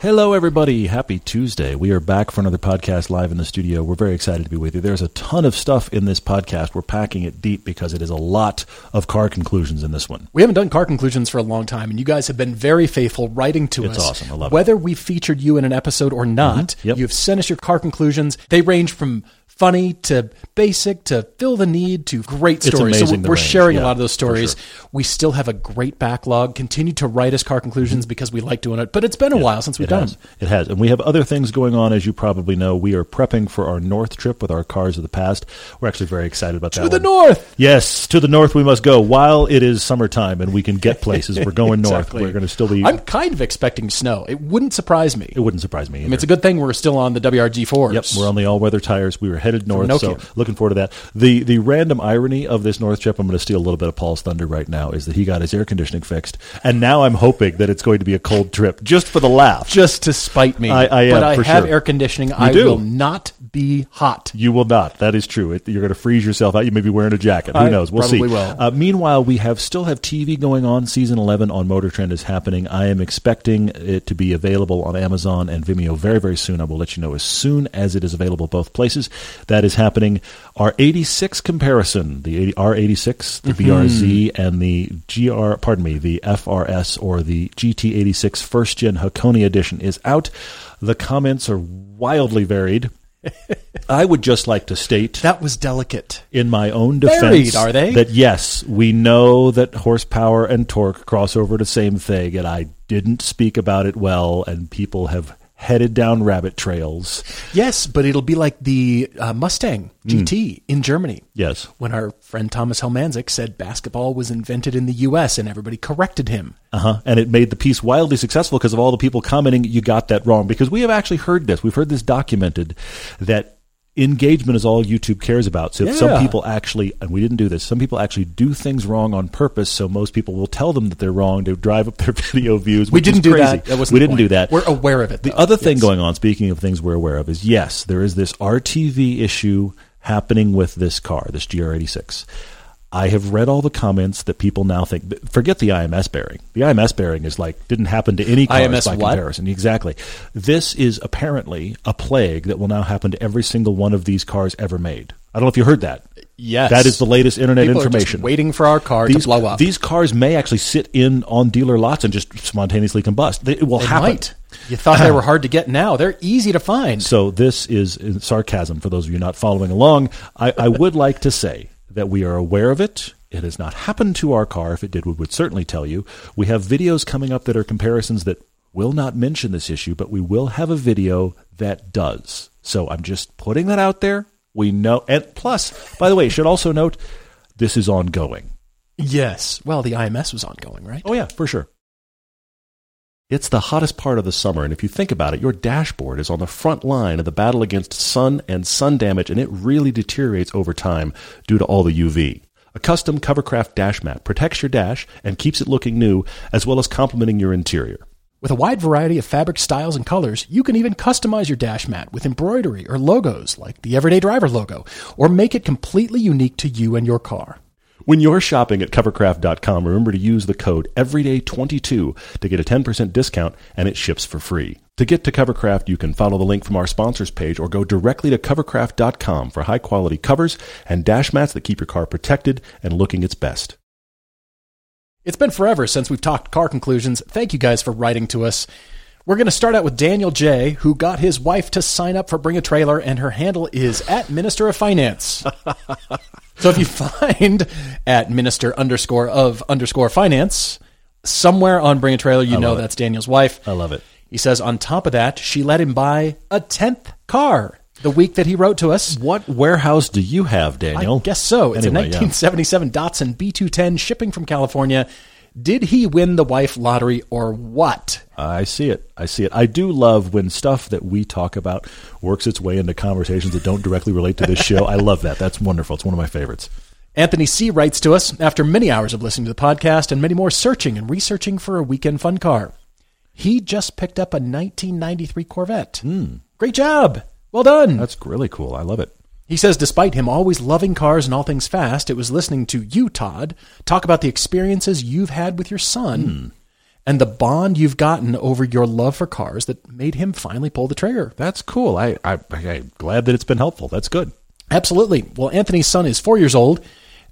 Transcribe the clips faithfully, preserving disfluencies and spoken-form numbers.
Hello, everybody. Happy Tuesday. We are back for another podcast live in the studio. We're very excited to be with you. There's a ton of stuff in this podcast. We're packing it deep because it is a lot of car conclusions in this one. We haven't done car conclusions for a long time, and you guys have been very faithful writing to it's us. It's awesome. I love Whether it. Whether we featured you in an episode or not, mm-hmm. yep. You've sent us your car conclusions. They range from funny to basic to fill the need to great stories. So we're sharing yeah, a lot of those stories. Sure. We still have a great backlog. Continue to write us car conclusions because we like doing it. But it's been a yeah, while since we've done it. It has. And we have other things going on, as you probably know. We are prepping for our North trip with our Cars of the Past. We're actually very excited about that. To the one. North! Yes, to the North we must go. While it is summertime and we can get places, we're going exactly. north. We're going to still be... I'm kind of expecting snow. It wouldn't surprise me. It wouldn't surprise me either. I mean, it's a good thing we're still on the W R G fours. Yep, we're on the all-weather tires. We were headed north, so looking forward to that. The the random irony of this North trip, I'm going to steal a little bit of Paul's thunder right now, is that he got his air conditioning fixed, and now I'm hoping that it's going to be a cold trip, just for the laugh. Just to spite me. I, I am, But I for have sure. air conditioning. You I do. will not be hot. You will not. That is true. It, you're going to freeze yourself out. You may be wearing a jacket. Who I knows? We'll see. Will. Uh, meanwhile, we have still have T V going on. Season eleven on Motor Trend is happening. I am expecting it to be available on Amazon and Vimeo very, very soon. I will let you know as soon as it is available both places. That is happening. Our eighty-six comparison, the R eighty-six, the mm-hmm. B R Z, and the G R, pardon me, the F R S or the G T eighty-six First Gen Hakone Edition is out. The comments are wildly varied. I would just like to state... That was delicate. In my own defense... Varied, are they? That yes, we know that horsepower and torque cross over to same thing, and I didn't speak about it well, and people have... headed down rabbit trails. Yes, but it'll be like the uh, Mustang G T mm. in Germany. Yes. When our friend Thomas Helmanzik said basketball was invented in the U S and everybody corrected him. Uh-huh. And it made the piece wildly successful because of all the people commenting, you got that wrong. Because we have actually heard this. We've heard this documented that engagement is all YouTube cares about. So if yeah. some people actually, and we didn't do this, some people actually do things wrong on purpose, so most people will tell them that they're wrong to drive up their video views. We didn't do crazy. that. that wasn't we didn't point. do that. We're aware of it. Though. The other yes. thing going on, speaking of things we're aware of, is yes, there is this R T V issue happening with this car, this G R eighty-six. I have read all the comments that people now think, forget the I M S bearing. The I M S bearing is like, didn't happen to any cars I M S by what? comparison. Exactly. This is apparently a plague that will now happen to every single one of these cars ever made. I don't know if you heard that. Yes. That is the latest internet People information. Are just waiting for our car these, to blow up. These cars may actually sit in on dealer lots and just spontaneously combust. They, it will they happen. Might. You thought they were hard to get. Now they're easy to find. So this is sarcasm for those of you not following along. I, I would like to say... that we are aware of it. It has not happened to our car. If it did, we would certainly tell you. We have videos coming up that are comparisons that will not mention this issue, but we will have a video that does. So I'm just putting that out there. We know. And plus, by the way, you should also note, this is ongoing. Yes. Well, the I M S was ongoing, right? Oh, yeah, for sure. It's the hottest part of the summer, and if you think about it, your dashboard is on the front line of the battle against sun and sun damage, and it really deteriorates over time due to all the U V. A custom Covercraft dash mat protects your dash and keeps it looking new, as well as complementing your interior. With a wide variety of fabric styles and colors, you can even customize your dash mat with embroidery or logos, like the Everyday Driver logo, or make it completely unique to you and your car. When you're shopping at Covercraft dot com, remember to use the code everyday twenty-two to get a ten percent discount, and it ships for free. To get to Covercraft, you can follow the link from our sponsors page or go directly to Covercraft dot com for high-quality covers and dash mats that keep your car protected and looking its best. It's been forever since we've talked car conclusions. Thank you guys for writing to us. We're going to start out with Daniel J., who got his wife to sign up for Bring a Trailer, and her handle is at Minister of Finance. So if you find at minister underscore of underscore finance somewhere on Bring a Trailer, you know it. That's Daniel's wife. I love it. He says on top of that, she let him buy a tenth car the week that he wrote to us. What warehouse do you have, Daniel? I guess so. It's anyway, a nineteen seventy-seven yeah. Datsun B two ten shipping from California. Did he win the wife lottery or what? I see it. I see it. I do love when stuff that we talk about works its way into conversations that don't directly relate to this show. I love that. That's wonderful. It's one of my favorites. Anthony C. writes to us, after many hours of listening to the podcast and many more searching and researching for a weekend fun car. He just picked up a nineteen ninety-three Corvette. Mm. Great job. Well done. That's really cool. I love it. He says, despite him always loving cars and all things fast, it was listening to you, Todd, talk about the experiences you've had with your son mm. and the bond you've gotten over your love for cars that made him finally pull the trigger. That's cool. I, I, I'm glad that it's been helpful. That's good. Absolutely. Well, Anthony's son is four years old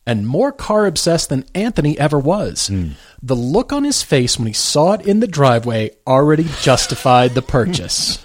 and more car obsessed than Anthony ever was. Mm. The look on his face when he saw it in the driveway already justified the purchase.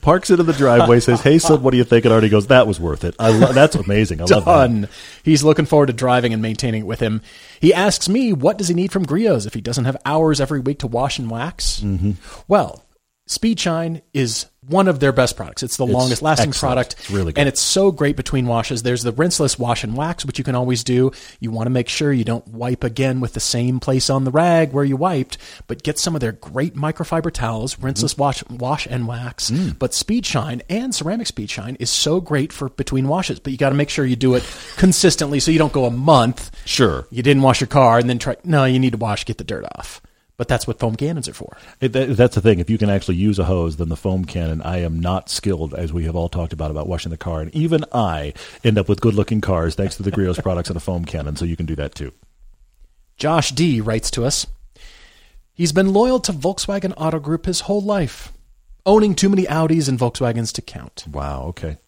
Parks it in the driveway, says, hey, son, what do you think? And Artie goes, that was worth it. I lo- That's amazing. I love that. He's looking forward to driving and maintaining it with him. He asks me, what does he need from Griots if he doesn't have hours every week to wash and wax? Mm-hmm. Well, Speedshine is one of their best products. It's the it's longest lasting excellent. product. It's really good. And it's so great between washes. There's the rinseless wash and wax, which you can always do. You want to make sure you don't wipe again with the same place on the rag where you wiped, but get some of their great microfiber towels, rinseless mm. wash, wash and wax. Mm. But Speedshine and ceramic Speedshine is so great for between washes, but you got to make sure you do it consistently so you don't go a month. Sure. You didn't wash your car and then try. No, you need to wash, get the dirt off. But that's what foam cannons are for. It, that, that's the thing. If you can actually use a hose, then the foam cannon, I am not skilled, as we have all talked about, about washing the car. And even I end up with good-looking cars thanks to the Griots products and a foam cannon, so you can do that too. Josh D. writes to us, he's been loyal to Volkswagen Auto Group his whole life, owning too many Audis and Volkswagens to count. Wow, okay.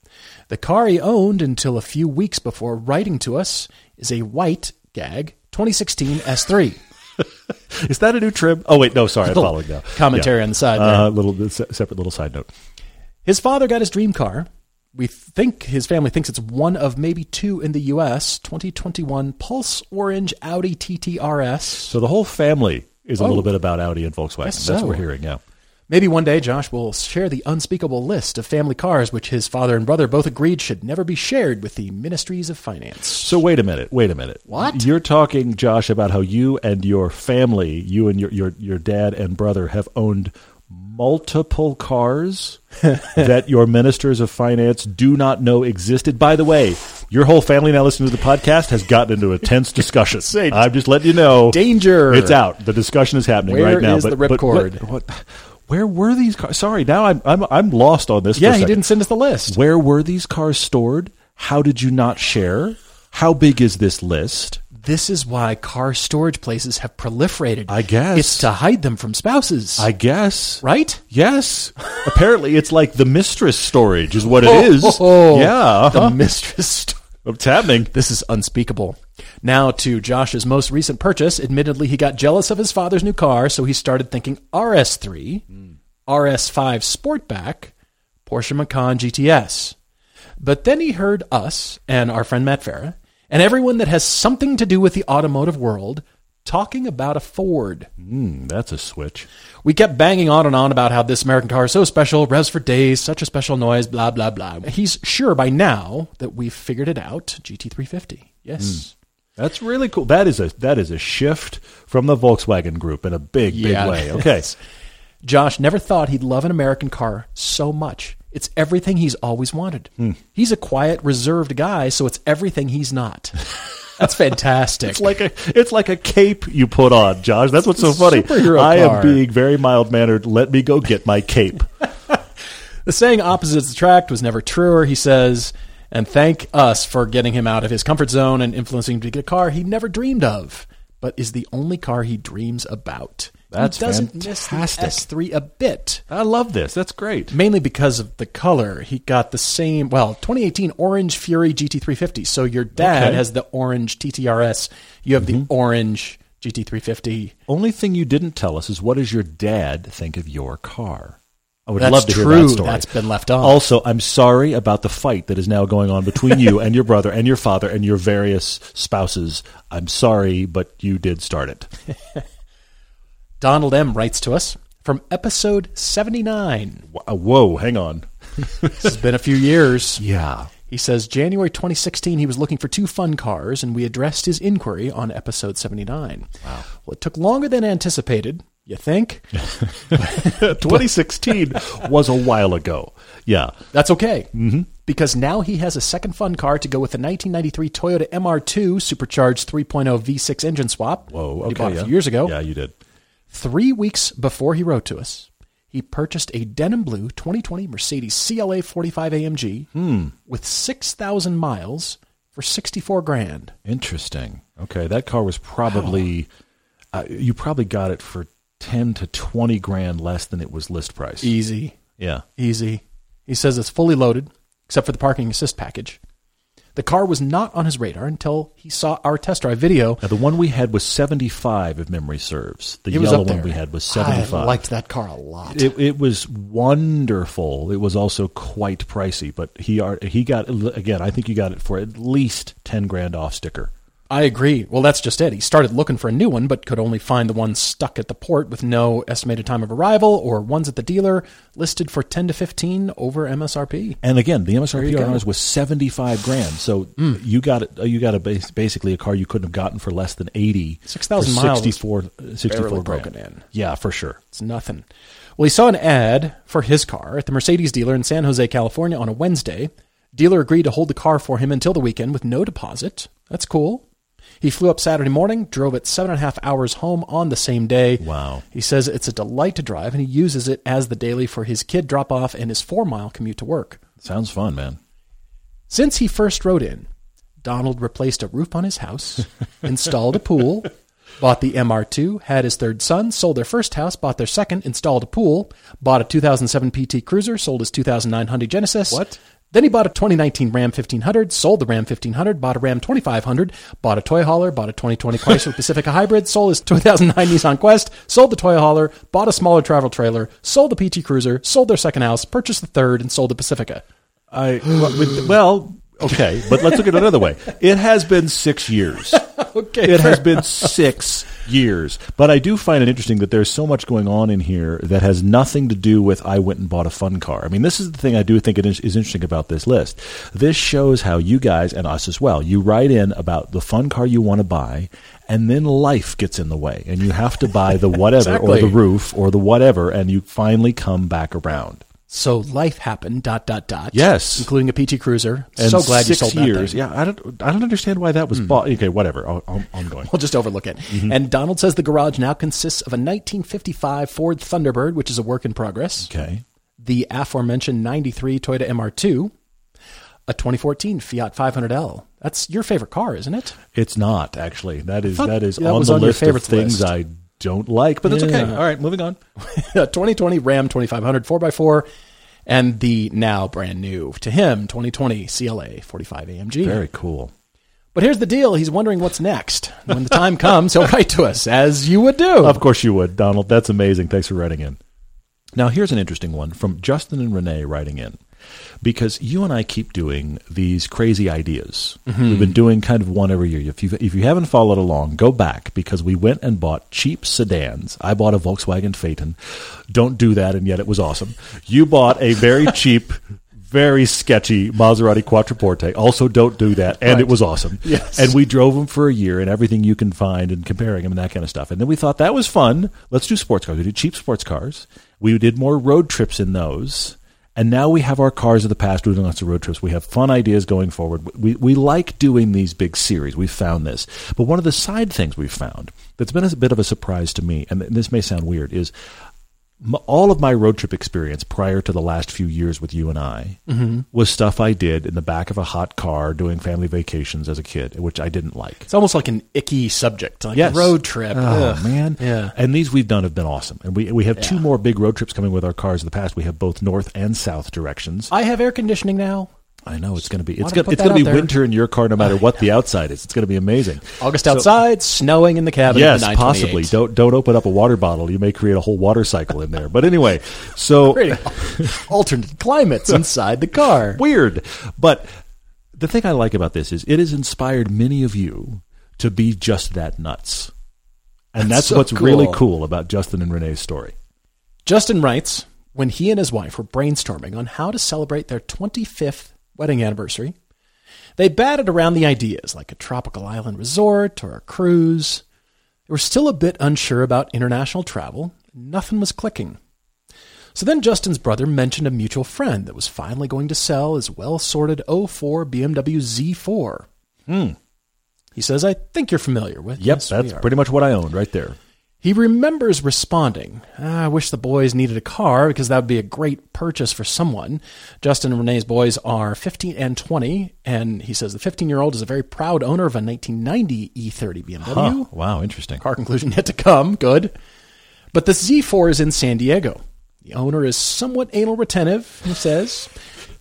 The car he owned until a few weeks before writing to us is a white Gag twenty sixteen S three. Is that a new trim? Oh, wait, no, sorry, I'm following now. Commentary yeah. on the side there. Uh, little, separate little side note. His father got his dream car. We think his family thinks it's one of maybe two in the U S, twenty twenty-one Pulse Orange Audi T T R S. So the whole family is oh, a little bit about Audi and Volkswagen. That's so. what we're hearing, yeah. Maybe one day Josh will share the unspeakable list of family cars, which his father and brother both agreed should never be shared with the ministries of finance. So wait a minute, wait a minute. What? You're talking, Josh, about how you and your family, you and your your, your dad and brother have owned multiple cars that your ministers of finance do not know existed. By the way, your whole family now listening to the podcast has gotten into a tense discussion. I'm just letting you know. Danger. It's out. The discussion is happening Where right now. Where is but, the ripcord? What? what Where were these cars? Sorry, now I'm I'm I'm lost on this. Yeah, he didn't send us the list. Where were these cars stored? How did you not share? How big is this list? This is why car storage places have proliferated. I guess. It's to hide them from spouses. I guess. Right? Yes. Apparently, it's like the mistress storage is what oh, it is. Oh, oh. Yeah. Uh-huh. The mistress storage. What's happening? This is unspeakable. Now to Josh's most recent purchase. Admittedly, he got jealous of his father's new car, so he started thinking R S three, mm. R S five Sportback, Porsche Macan G T S. But then he heard us and our friend Matt Farah and everyone that has something to do with the automotive world talking about a Ford. Mm, that's a switch. We kept banging on and on about how this American car is so special, revs for days, such a special noise, blah, blah, blah. He's sure by now that we've figured it out. G T three fifty. Yes. Mm. That's really cool. That is a that is a shift from the Volkswagen group in a big, yeah, big way. Okay. Josh never thought he'd love an American car so much. It's everything he's always wanted. Mm. He's a quiet, reserved guy, so it's everything he's not. That's fantastic. It's like a it's like a cape you put on, Josh. That's what's so funny. Superhero I car. am being very mild-mannered. Let me go get my cape. The saying opposites attract was never truer, he says, and thank us for getting him out of his comfort zone and influencing him to get a car he never dreamed of, but is the only car he dreams about. That's he doesn't fantastic. miss the S three a bit. I love this. That's great. Mainly because of the color. He got the same, well, twenty eighteen Orange Fury G T three fifty. So your dad okay. has the orange T T R S. You have mm-hmm. the orange G T three fifty. Only thing you didn't tell us is what does your dad think of your car? I would That's love to true. hear that story. That's been left on. Also, I'm sorry about the fight that is now going on between you and your brother and your father and your various spouses. I'm sorry, but you did start it. Donald M. writes to us from episode seventy-nine. Whoa, hang on. This has been a few years. Yeah. He says, January twenty sixteen, he was looking for two fun cars, and we addressed his inquiry on episode seventy-nine. Wow. Well, it took longer than anticipated, you think? twenty sixteen was a while ago. Yeah. That's okay. Mm-hmm. Because now he has a second fun car to go with the nineteen ninety-three Toyota M R two supercharged three point oh V six engine swap. Whoa, okay. You bought it yeah. a few years ago. Yeah, you did. Three weeks before he wrote to us, he purchased a denim blue twenty twenty Mercedes C L A forty-five A M G hmm. with six thousand miles for sixty-four grand. Interesting. Okay, that car was probably, wow. uh, you probably got it for ten to twenty grand less than it was list price. Easy. Yeah. Easy. He says it's fully loaded, except for the parking assist package. The car was not on his radar until he saw our test drive video. Now, the one we had was seventy-five, if memory serves. The yellow one we had was seventy-five. I liked that car a lot. It, it was wonderful. It was also quite pricey, but he are, he got, again, I think you got it for at least ten grand off sticker. I agree. Well, that's just it. He started looking for a new one, but could only find the one stuck at the port with no estimated time of arrival, or ones at the dealer listed for ten to fifteen over M S R P. And again, the M S R P on ours was seventy-five grand. So mm. you got it, you got a base, basically a car you couldn't have gotten for less than eighty. six thousand miles. sixty-four, sixty-four broken in. Yeah, for sure. It's nothing. Well, he saw an ad for his car at the Mercedes dealer in San Jose, California on a Wednesday. Dealer agreed to hold the car for him until the weekend with no deposit. That's cool. He flew up Saturday morning, drove it seven and a half hours home on the same day. Wow. He says it's a delight to drive, and he uses it as the daily for his kid drop-off and his four-mile commute to work. Sounds fun, man. Since he first rode in, Donald replaced a roof on his house, installed a pool, bought the M R two, had his third son, sold their first house, bought their second, installed a pool, bought a two thousand seven P T Cruiser, sold his two thousand nine Hyundai Genesis. What? Then he bought a twenty nineteen Ram fifteen hundred, sold the Ram fifteen hundred, bought a Ram twenty-five hundred, bought a toy hauler, bought a twenty twenty Chrysler Pacifica Hybrid, sold his two thousand nine Nissan Quest, sold the toy hauler, bought a smaller travel trailer, sold the P T Cruiser, sold their second house, purchased the third, and sold the Pacifica. I well, okay, but let's look at it another way. It has been six years. Okay, it has been six years. But I do find it interesting that there's so much going on in here that has nothing to do with I went and bought a fun car. I mean, this is the thing I do think it is interesting about this list. This shows how you guys, and us as well, you write in about the fun car you want to buy, and then life gets in the way, and you have to buy the whatever exactly. or the roof or the whatever, and you finally come back around. So life happened, dot, dot, dot. Yes. Including a P T Cruiser. And so glad you sold that years. Thing. Yeah, I don't I don't understand why that was mm. bought. Okay, whatever. I'll, I'll, I'm going. We'll just overlook it. Mm-hmm. And Donald says the garage now consists of a nineteen fifty-five Ford Thunderbird, which is a work in progress. Okay. The aforementioned ninety-three Toyota M R two, a twenty fourteen Fiat five hundred L. That's your favorite car, isn't it? It's not, actually. That is, that is that on the on list of things list. I don't like, but that's okay. Yeah. All right, moving on. twenty twenty Ram twenty-five hundred four by four and the now brand new to him twenty twenty C L A forty-five A M G. Very cool. But here's the deal. He's wondering what's next. When the time comes, he'll write to us, as you would do. Of course you would, Donald. That's amazing. Thanks for writing in. Now, here's an interesting one from Justin and Renee writing in. Because you and I keep doing these crazy ideas. Mm-hmm. We've been doing kind of one every year. If you if you haven't followed along, go back, because we went and bought cheap sedans. I bought a Volkswagen Phaeton. Don't do that, and yet it was awesome. You bought a very cheap, very sketchy Maserati Quattroporte. Also, don't do that, and right. It was awesome. Yes. And we drove them for a year and everything you can find and comparing them and that kind of stuff. And then we thought that was fun. Let's do sports cars. We did cheap sports cars. We did more road trips in those. And now we have our cars of the past. We're doing lots of road trips. We have fun ideas going forward. We we like doing these big series. We've found this. But one of the side things we've found that's been a bit of a surprise to me, and this may sound weird, is all of my road trip experience prior to the last few years with you and I mm-hmm. was stuff I did in the back of a hot car doing family vacations as a kid, which I didn't like. It's almost like an icky subject, like yes. a road trip. Oh, ugh. Man. Yeah. And these we've done have been awesome. And we we have yeah. two more big road trips coming with our cars in the past. We have both north and south directions. I have air conditioning now. I know it's going to be it's going to it's going to be there. Winter in your car no matter what the outside is. It's going to be amazing. August so, outside, snowing in the cabin. Yes, the possibly. Don't don't open up a water bottle. You may create a whole water cycle in there. But anyway, so alternate climates inside the car. Weird. But the thing I like about this is it has inspired many of you to be just that nuts. And that's, that's so what's cool. really cool about Justin and Renee's story. Justin writes, when he and his wife were brainstorming on how to celebrate their twenty-fifth wedding anniversary, they batted around the ideas like a tropical island resort or a cruise. They were still a bit unsure about international travel. Nothing was clicking. So then Justin's brother mentioned a mutual friend that was finally going to sell his well-sorted oh four B M W Z four. Hmm. He says, I think you're familiar with. Yep, yes, that's pretty much what I owned right there. He remembers responding, ah, I wish the boys needed a car because that would be a great purchase for someone. Justin and Renee's boys are fifteen and twenty, and he says the fifteen-year-old is a very proud owner of a nineteen ninety E thirty B M W. Huh. Wow, interesting. Car conclusion yet to come. Good. But the Z four is in San Diego. The owner is somewhat anal retentive, he says,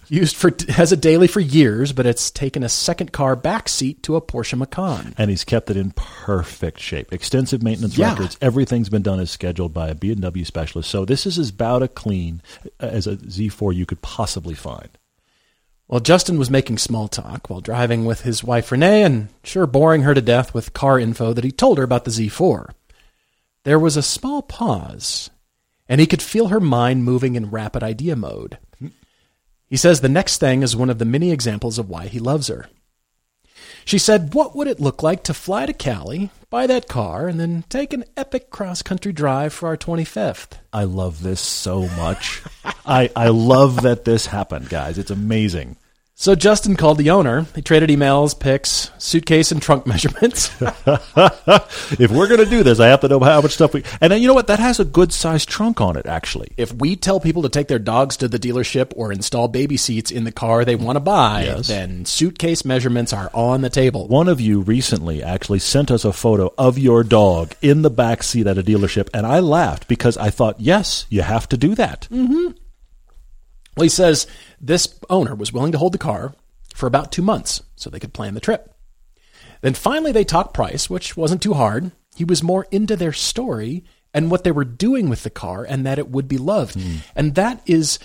used for as a daily for years, but it's taken a second car backseat to a Porsche Macan. And he's kept it in perfect shape. Extensive maintenance yeah. records. Everything's been done as scheduled by a B M W specialist. So this is as about as clean as a Z four you could possibly find. Well, Justin was making small talk while driving with his wife Renee and sure boring her to death with car info that he told her about the Z four. There was a small pause, and he could feel her mind moving in rapid idea mode. He says the next thing is one of the many examples of why he loves her. She said, what would it look like to fly to Cali, buy that car, and then take an epic cross-country drive for our twenty-fifth? I love this so much. I, I love that this happened, guys. It's amazing. So Justin called the owner. They traded emails, pics, suitcase, and trunk measurements. If we're going to do this, I have to know how much stuff we... And then, you know what? That has a good-sized trunk on it, actually. If we tell people to take their dogs to the dealership or install baby seats in the car they want to buy, yes. then suitcase measurements are on the table. One of you recently actually sent us a photo of your dog in the back seat at a dealership, and I laughed because I thought, yes, you have to do that. Mm-hmm. Well, he says this owner was willing to hold the car for about two months so they could plan the trip. Then finally they talked price, which wasn't too hard. He was more into their story and what they were doing with the car and that it would be loved. Mm. And that is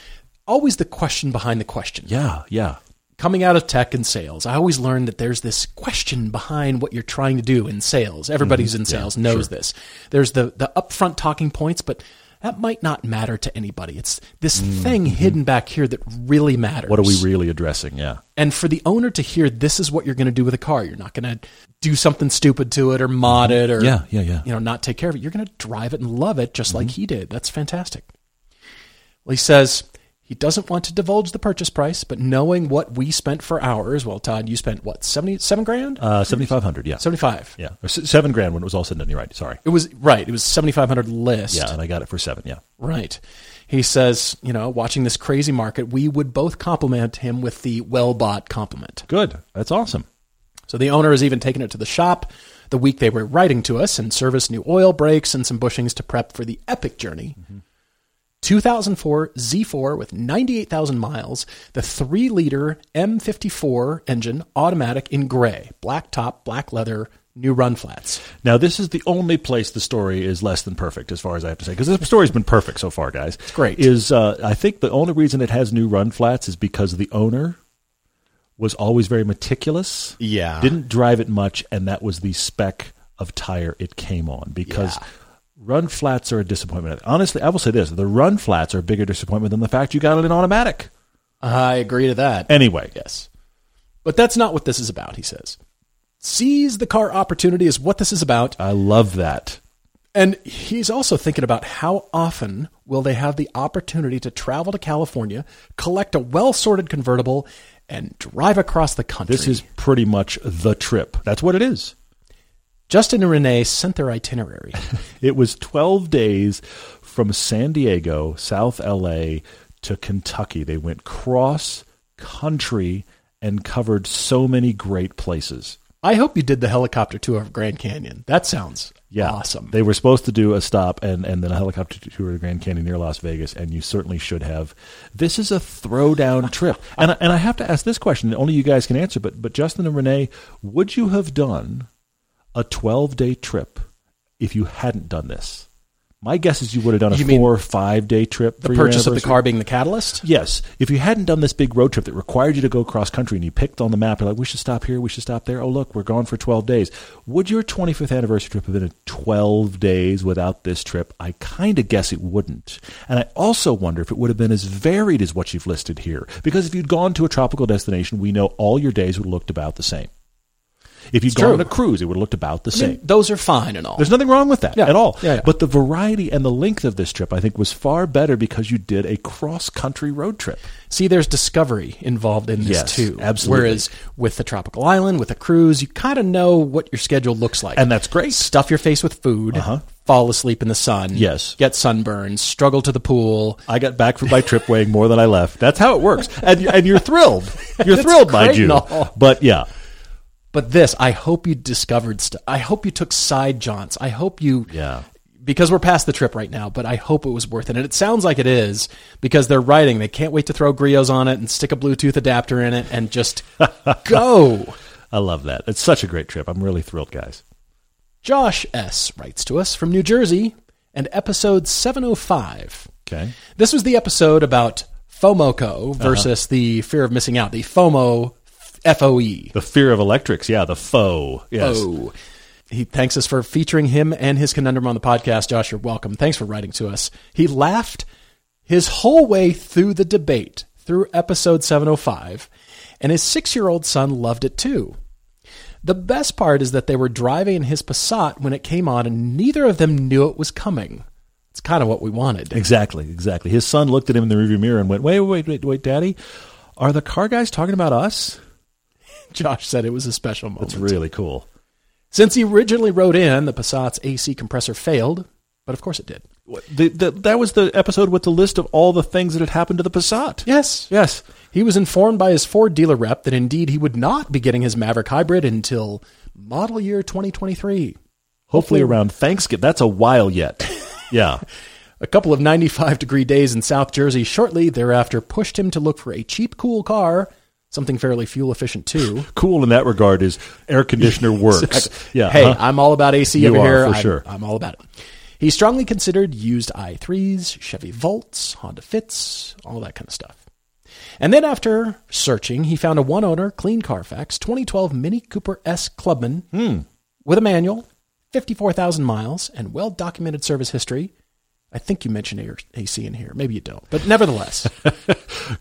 always the question behind the question. Yeah, yeah. Coming out of tech and sales, I always learned that there's this question behind what you're trying to do in sales. Everybody who's mm, in sales yeah, knows sure. this. There's the, the upfront talking points, but... that might not matter to anybody. It's this mm-hmm. thing hidden back here that really matters. What are we really addressing? Yeah. And for the owner to hear, this is what you're going to do with a car. You're not going to do something stupid to it or mod it or yeah, yeah, yeah. you know, not take care of it. You're going to drive it and love it just mm-hmm. like he did. That's fantastic. Well, he says he doesn't want to divulge the purchase price, but knowing what we spent for ours, well, Todd, you spent what, seventy-seven grand? Uh, seventy-five hundred, yeah. seventy-five. Yeah, or s- seven grand when it was all said and done, you're right, sorry. It was, right, it was seventy-five hundred list. Yeah, and I got it for seven, yeah. Right. He says, you know, watching this crazy market, we would both compliment him with the well-bought compliment. Good, that's awesome. So the owner has even taken it to the shop the week they were writing to us and serviced new oil brakes and some bushings to prep for the epic journey. Mm-hmm. two thousand four Z four with ninety-eight thousand miles, the three liter M fifty-four engine, automatic in gray, black top, black leather, new run flats. Now, this is the only place the story is less than perfect, as far as I have to say, because the story's been perfect so far, guys. It's great. Is uh, I think the only reason it has new run flats is because the owner was always very meticulous, yeah, didn't drive it much, and that was the spec of tire it came on, because... yeah. Run flats are a disappointment. Honestly, I will say this. The run flats are a bigger disappointment than the fact you got it in automatic. I agree to that. Anyway. Yes. But that's not what this is about, he says. Seize the car opportunity is what this is about. I love that. And he's also thinking about how often will they have the opportunity to travel to California, collect a well-sorted convertible, and drive across the country. This is pretty much the trip. That's what it is. Justin and Renee sent their itinerary. It was twelve days from San Diego, South L A, to Kentucky. They went cross-country and covered so many great places. I hope you did the helicopter tour of Grand Canyon. That sounds yeah. awesome. They were supposed to do a stop and, and then a helicopter tour of Grand Canyon near Las Vegas, and you certainly should have. This is a throwdown trip. And I, and I have to ask this question, only you guys can answer, but but Justin and Renee, would you have done... a twelve-day trip if you hadn't done this? My guess is you would have done a you four or five day trip. The for purchase your of the car being the catalyst? Yes. If you hadn't done this big road trip that required you to go cross country and you picked on the map, you're like, we should stop here, we should stop there. Oh, look, we're gone for twelve days. Would your twenty-fifth anniversary trip have been twelve days without this trip? I kind of guess it wouldn't. And I also wonder if it would have been as varied as what you've listed here. Because if you'd gone to a tropical destination, we know all your days would have looked about the same. If you'd gone on a cruise, it would have looked about the I same. Mean, those are fine and all. There's nothing wrong with that yeah. at all. Yeah, yeah. But the variety and the length of this trip, I think, was far better because you did a cross-country road trip. See, there's discovery involved in this, yes, too. Absolutely. Whereas with the tropical island, with a cruise, you kind of know what your schedule looks like. And that's great. Stuff your face with food. Uh-huh. Fall asleep in the sun. Yes. Get sunburned. Struggle to the pool. I got back from my trip weighing more than I left. That's how it works. And, and you're thrilled. You're thrilled, mind you. But, yeah. But this, I hope you discovered stuff. I hope you took side jaunts. I hope you, yeah. because we're past the trip right now, but I hope it was worth it. And it sounds like it is because they're writing. They can't wait to throw griots on it and stick a Bluetooth adapter in it and just go. I love that. It's such a great trip. I'm really thrilled, guys. Josh S. writes to us from New Jersey and episode seven oh five. Okay. This was the episode about FOMOCO versus uh-huh. the fear of missing out, the FOMO F O E. The fear of electrics. Yeah, the foe. Yes. Oh. He thanks us for featuring him and his conundrum on the podcast. Josh, you're welcome. Thanks for writing to us. He laughed his whole way through the debate, through episode seven oh five, and his six-year-old son loved it too. The best part is that they were driving in his Passat when it came on, and neither of them knew it was coming. It's kind of what we wanted. Exactly, exactly. His son looked at him in the rearview mirror and went, wait, wait, wait, wait, Daddy, are the car guys talking about us? Josh said it was a special moment. That's really cool. Since he originally wrote in, the Passat's A C compressor failed, but of course it did. The, the, that was the episode with the list of all the things that had happened to the Passat. Yes. Yes. He was informed by his Ford dealer rep that indeed he would not be getting his Maverick Hybrid until model year twenty twenty-three. Hopefully, Hopefully around Thanksgiving. That's a while yet. Yeah. A couple of ninety-five degree days in South Jersey shortly thereafter pushed him to look for a cheap, cool car. Something fairly fuel-efficient, too. Cool in that regard is air conditioner works. Exactly. Yeah, hey, huh? I'm all about A C you over are, here. for I'm, sure. I'm all about it. He strongly considered used i threes, Chevy Volts, Honda Fits, all that kind of stuff. And then after searching, he found a one-owner, clean Carfax, twenty twelve Mini Cooper S Clubman hmm. with a manual, fifty-four thousand miles, and well-documented service history. I think you mentioned A C in here. Maybe you don't, but nevertheless.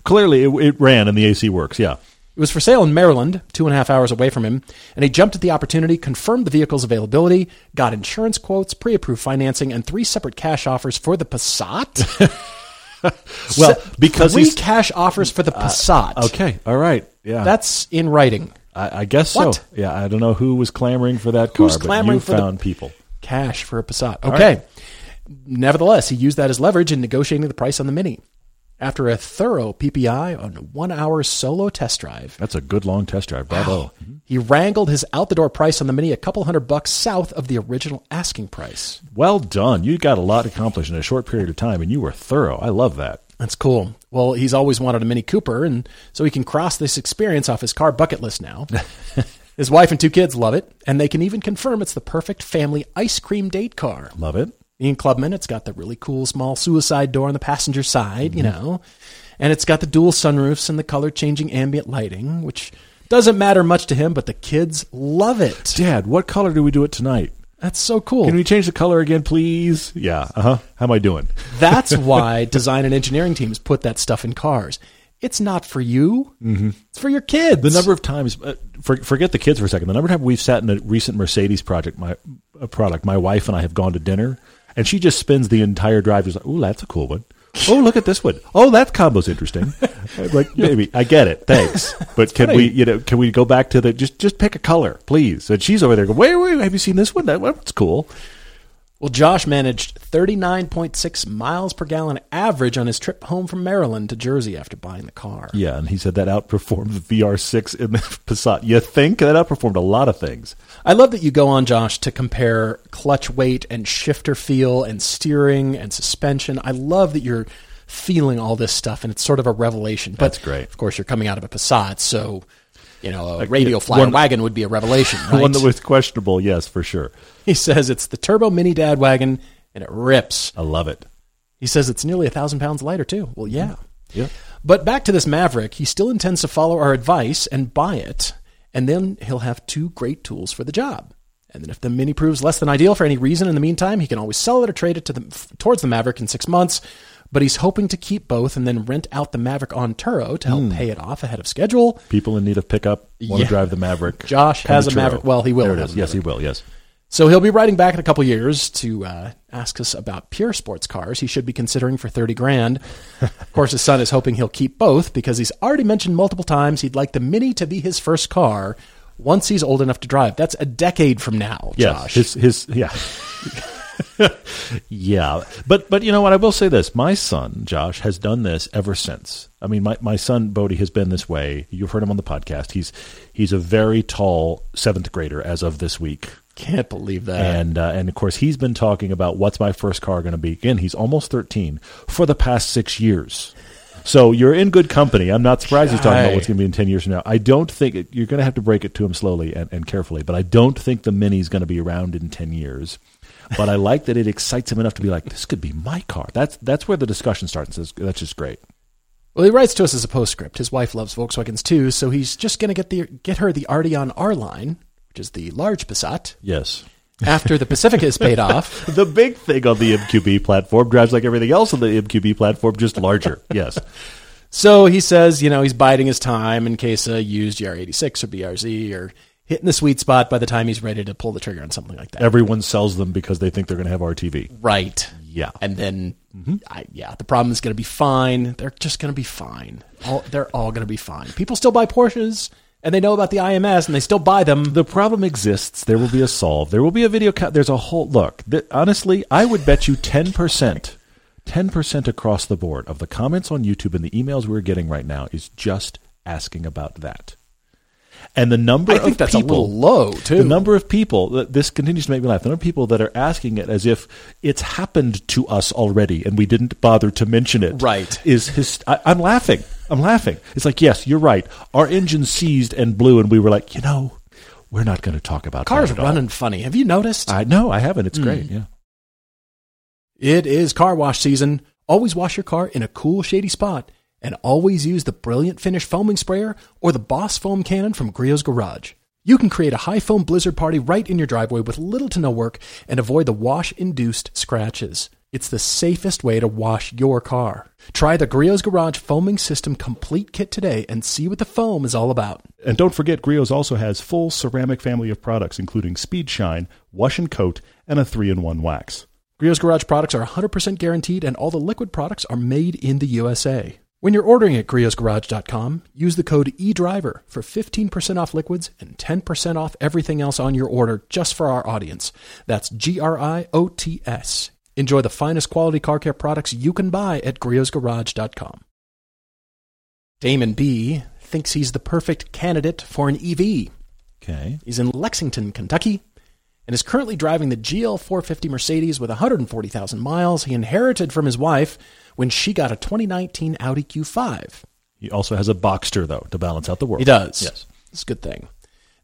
Clearly, it, it ran and the A C works, yeah. It was for sale in Maryland, two and a half hours away from him, and he jumped at the opportunity, confirmed the vehicle's availability, got insurance quotes, pre-approved financing, and three separate cash offers for the Passat. well, Se- because three he's... cash offers for the Passat. Uh, okay, all right, yeah. That's in writing. I, I guess what? so. Yeah, I don't know who was clamoring for that car, Who's but you for found the... people. Cash for a Passat. Okay. Nevertheless, he used that as leverage in negotiating the price on the Mini. After a thorough P P I on a one-hour solo test drive. That's a good long test drive. Bravo. Wow. He wrangled his out-the-door price on the Mini a couple hundred bucks south of the original asking price. Well done. You got a lot accomplished in a short period of time, and you were thorough. I love that. That's cool. Well, he's always wanted a Mini Cooper, and so he can cross this experience off his car bucket list now. His wife and two kids love it, and they can even confirm it's the perfect family ice cream date car. Love it. Ian Clubman, it's got the really cool small suicide door on the passenger side, you know, and it's got the dual sunroofs and the color-changing ambient lighting, which doesn't matter much to him, but the kids love it. Dad, what color do we do it tonight? That's so cool. Can we change the color again, please? Yeah. Uh-huh. How am I doing? That's why design and engineering teams put that stuff in cars. It's not for you. Mm-hmm. It's for your kids. The number of times, uh, for, forget the kids for a second, the number of times we've sat in a recent Mercedes project, my uh, product, my wife and I have gone to dinner. And she just spends the entire drive just like, oh, that's a cool one. Oh, look at this one. Oh, that combo's interesting. Like, maybe I get it. Thanks. But can funny. we, you know, can we go back to the just just pick a color, please? And she's over there going, wait, wait, have you seen this one? That one's cool. Well, Josh managed thirty-nine point six miles per gallon average on his trip home from Maryland to Jersey after buying the car. Yeah, and he said that outperformed the V R six in the Passat. You think? That outperformed a lot of things. I love that you go on, Josh, to compare clutch weight and shifter feel and steering and suspension. I love that you're feeling all this stuff, and it's sort of a revelation. But that's great. Of course, you're coming out of a Passat, so... You know, a radio flyer one, wagon would be a revelation, right? One that was questionable, yes, for sure. He says it's the turbo mini dad wagon and it rips. I love it. He says it's nearly a thousand pounds lighter too. Well, yeah. Yeah. But back to this Maverick, he still intends to follow our advice and buy it, and then he'll have two great tools for the job. And then if the Mini proves less than ideal for any reason in the meantime, he can always sell it or trade it to the, towards the Maverick in six months. But he's hoping to keep both and then rent out the Maverick on Turo to help mm. pay it off ahead of schedule. People in need of pickup want yeah. to drive the Maverick. Josh has a Turo. Maverick. Well, he will. There it is. Yes, he will. Yes. So he'll be writing back in a couple years to uh, ask us about pure sports cars he should be considering for thirty grand. Of course, his son is hoping he'll keep both because he's already mentioned multiple times he'd like the Mini to be his first car once he's old enough to drive. That's a decade from now, Josh. Yes, his, his, yeah. yeah. But, but you know what? I will say this. My son, Josh, has done this ever since. I mean, my, my son, Bodhi, has been this way. You've heard him on the podcast. He's, he's a very tall seventh grader as of this week. Can't believe that. And, uh, and of course, he's been talking about what's my first car going to be. Again, he's almost thirteen for the past six years. So you're in good company. I'm not surprised he's talking about what's going to be in ten years from now. I don't think it, you're going to have to break it to him slowly and, and carefully, but I don't think the Mini's going to be around in ten years. But I like that it excites him enough to be like, this could be my car. That's that's where the discussion starts. That's, that's just great. Well, he writes to us as a postscript. His wife loves Volkswagens too, so he's just going to get the get her the Arteon R-Line, which is the large Passat. Yes. After the Pacifica is paid off. The big thing on the M Q B platform drives like everything else on the M Q B platform, just larger. Yes. So he says, you know, he's biding his time in case a used G R eighty-six or B R Z or hitting the sweet spot by the time he's ready to pull the trigger on something like that. Everyone sells them because they think they're going to have R T V. Right. Yeah. And then, mm-hmm. I, yeah, the problem is going to be fine. They're just going to be fine. All, they're all going to be fine. People still buy Porsches. And they know about the I M S, and they still buy them. The problem exists. There will be a solve. There will be a video. Co- There's a whole look. Th- honestly, I would bet you ten percent, ten percent across the board of the comments on YouTube and the emails we're getting right now is just asking about that. And the number I of think that's people, a little low too. The number of people. This continues to make me laugh. The number of people that are asking it as if it's happened to us already, and we didn't bother to mention it. Right? Is his? I, I'm laughing. I'm laughing. It's like, yes, you're right. Our engine seized and blew, and we were like, you know, we're not going to talk about cars that at running all. Funny. Have you noticed? I no, I haven't. It's mm. great. Yeah. It is car wash season. Always wash your car in a cool, shady spot. And always use the Brilliant Finish Foaming Sprayer or the Boss Foam Cannon from Griot's Garage. You can create a high foam blizzard party right in your driveway with little to no work and avoid the wash-induced scratches. It's the safest way to wash your car. Try the Griot's Garage Foaming System Complete Kit today and see what the foam is all about. And don't forget, Griot's also has full ceramic family of products, including Speed Shine, Wash and Coat, and a three in one wax. Griot's Garage products are one hundred percent guaranteed, and all the liquid products are made in the U S A. When you're ordering at griots garage dot com, use the code E D R I V E R for fifteen percent off liquids and ten percent off everything else on your order just for our audience. That's G R I O T S. Enjoy the finest quality car care products you can buy at griots garage dot com. Damon B. thinks he's the perfect candidate for an E V. Okay. He's in Lexington, Kentucky, and is currently driving the G L four fifty Mercedes with one hundred forty thousand miles he inherited from his wife when she got a twenty nineteen Audi Q five. He also has a Boxster, though, to balance out the world. He does. Yes. It's a good thing.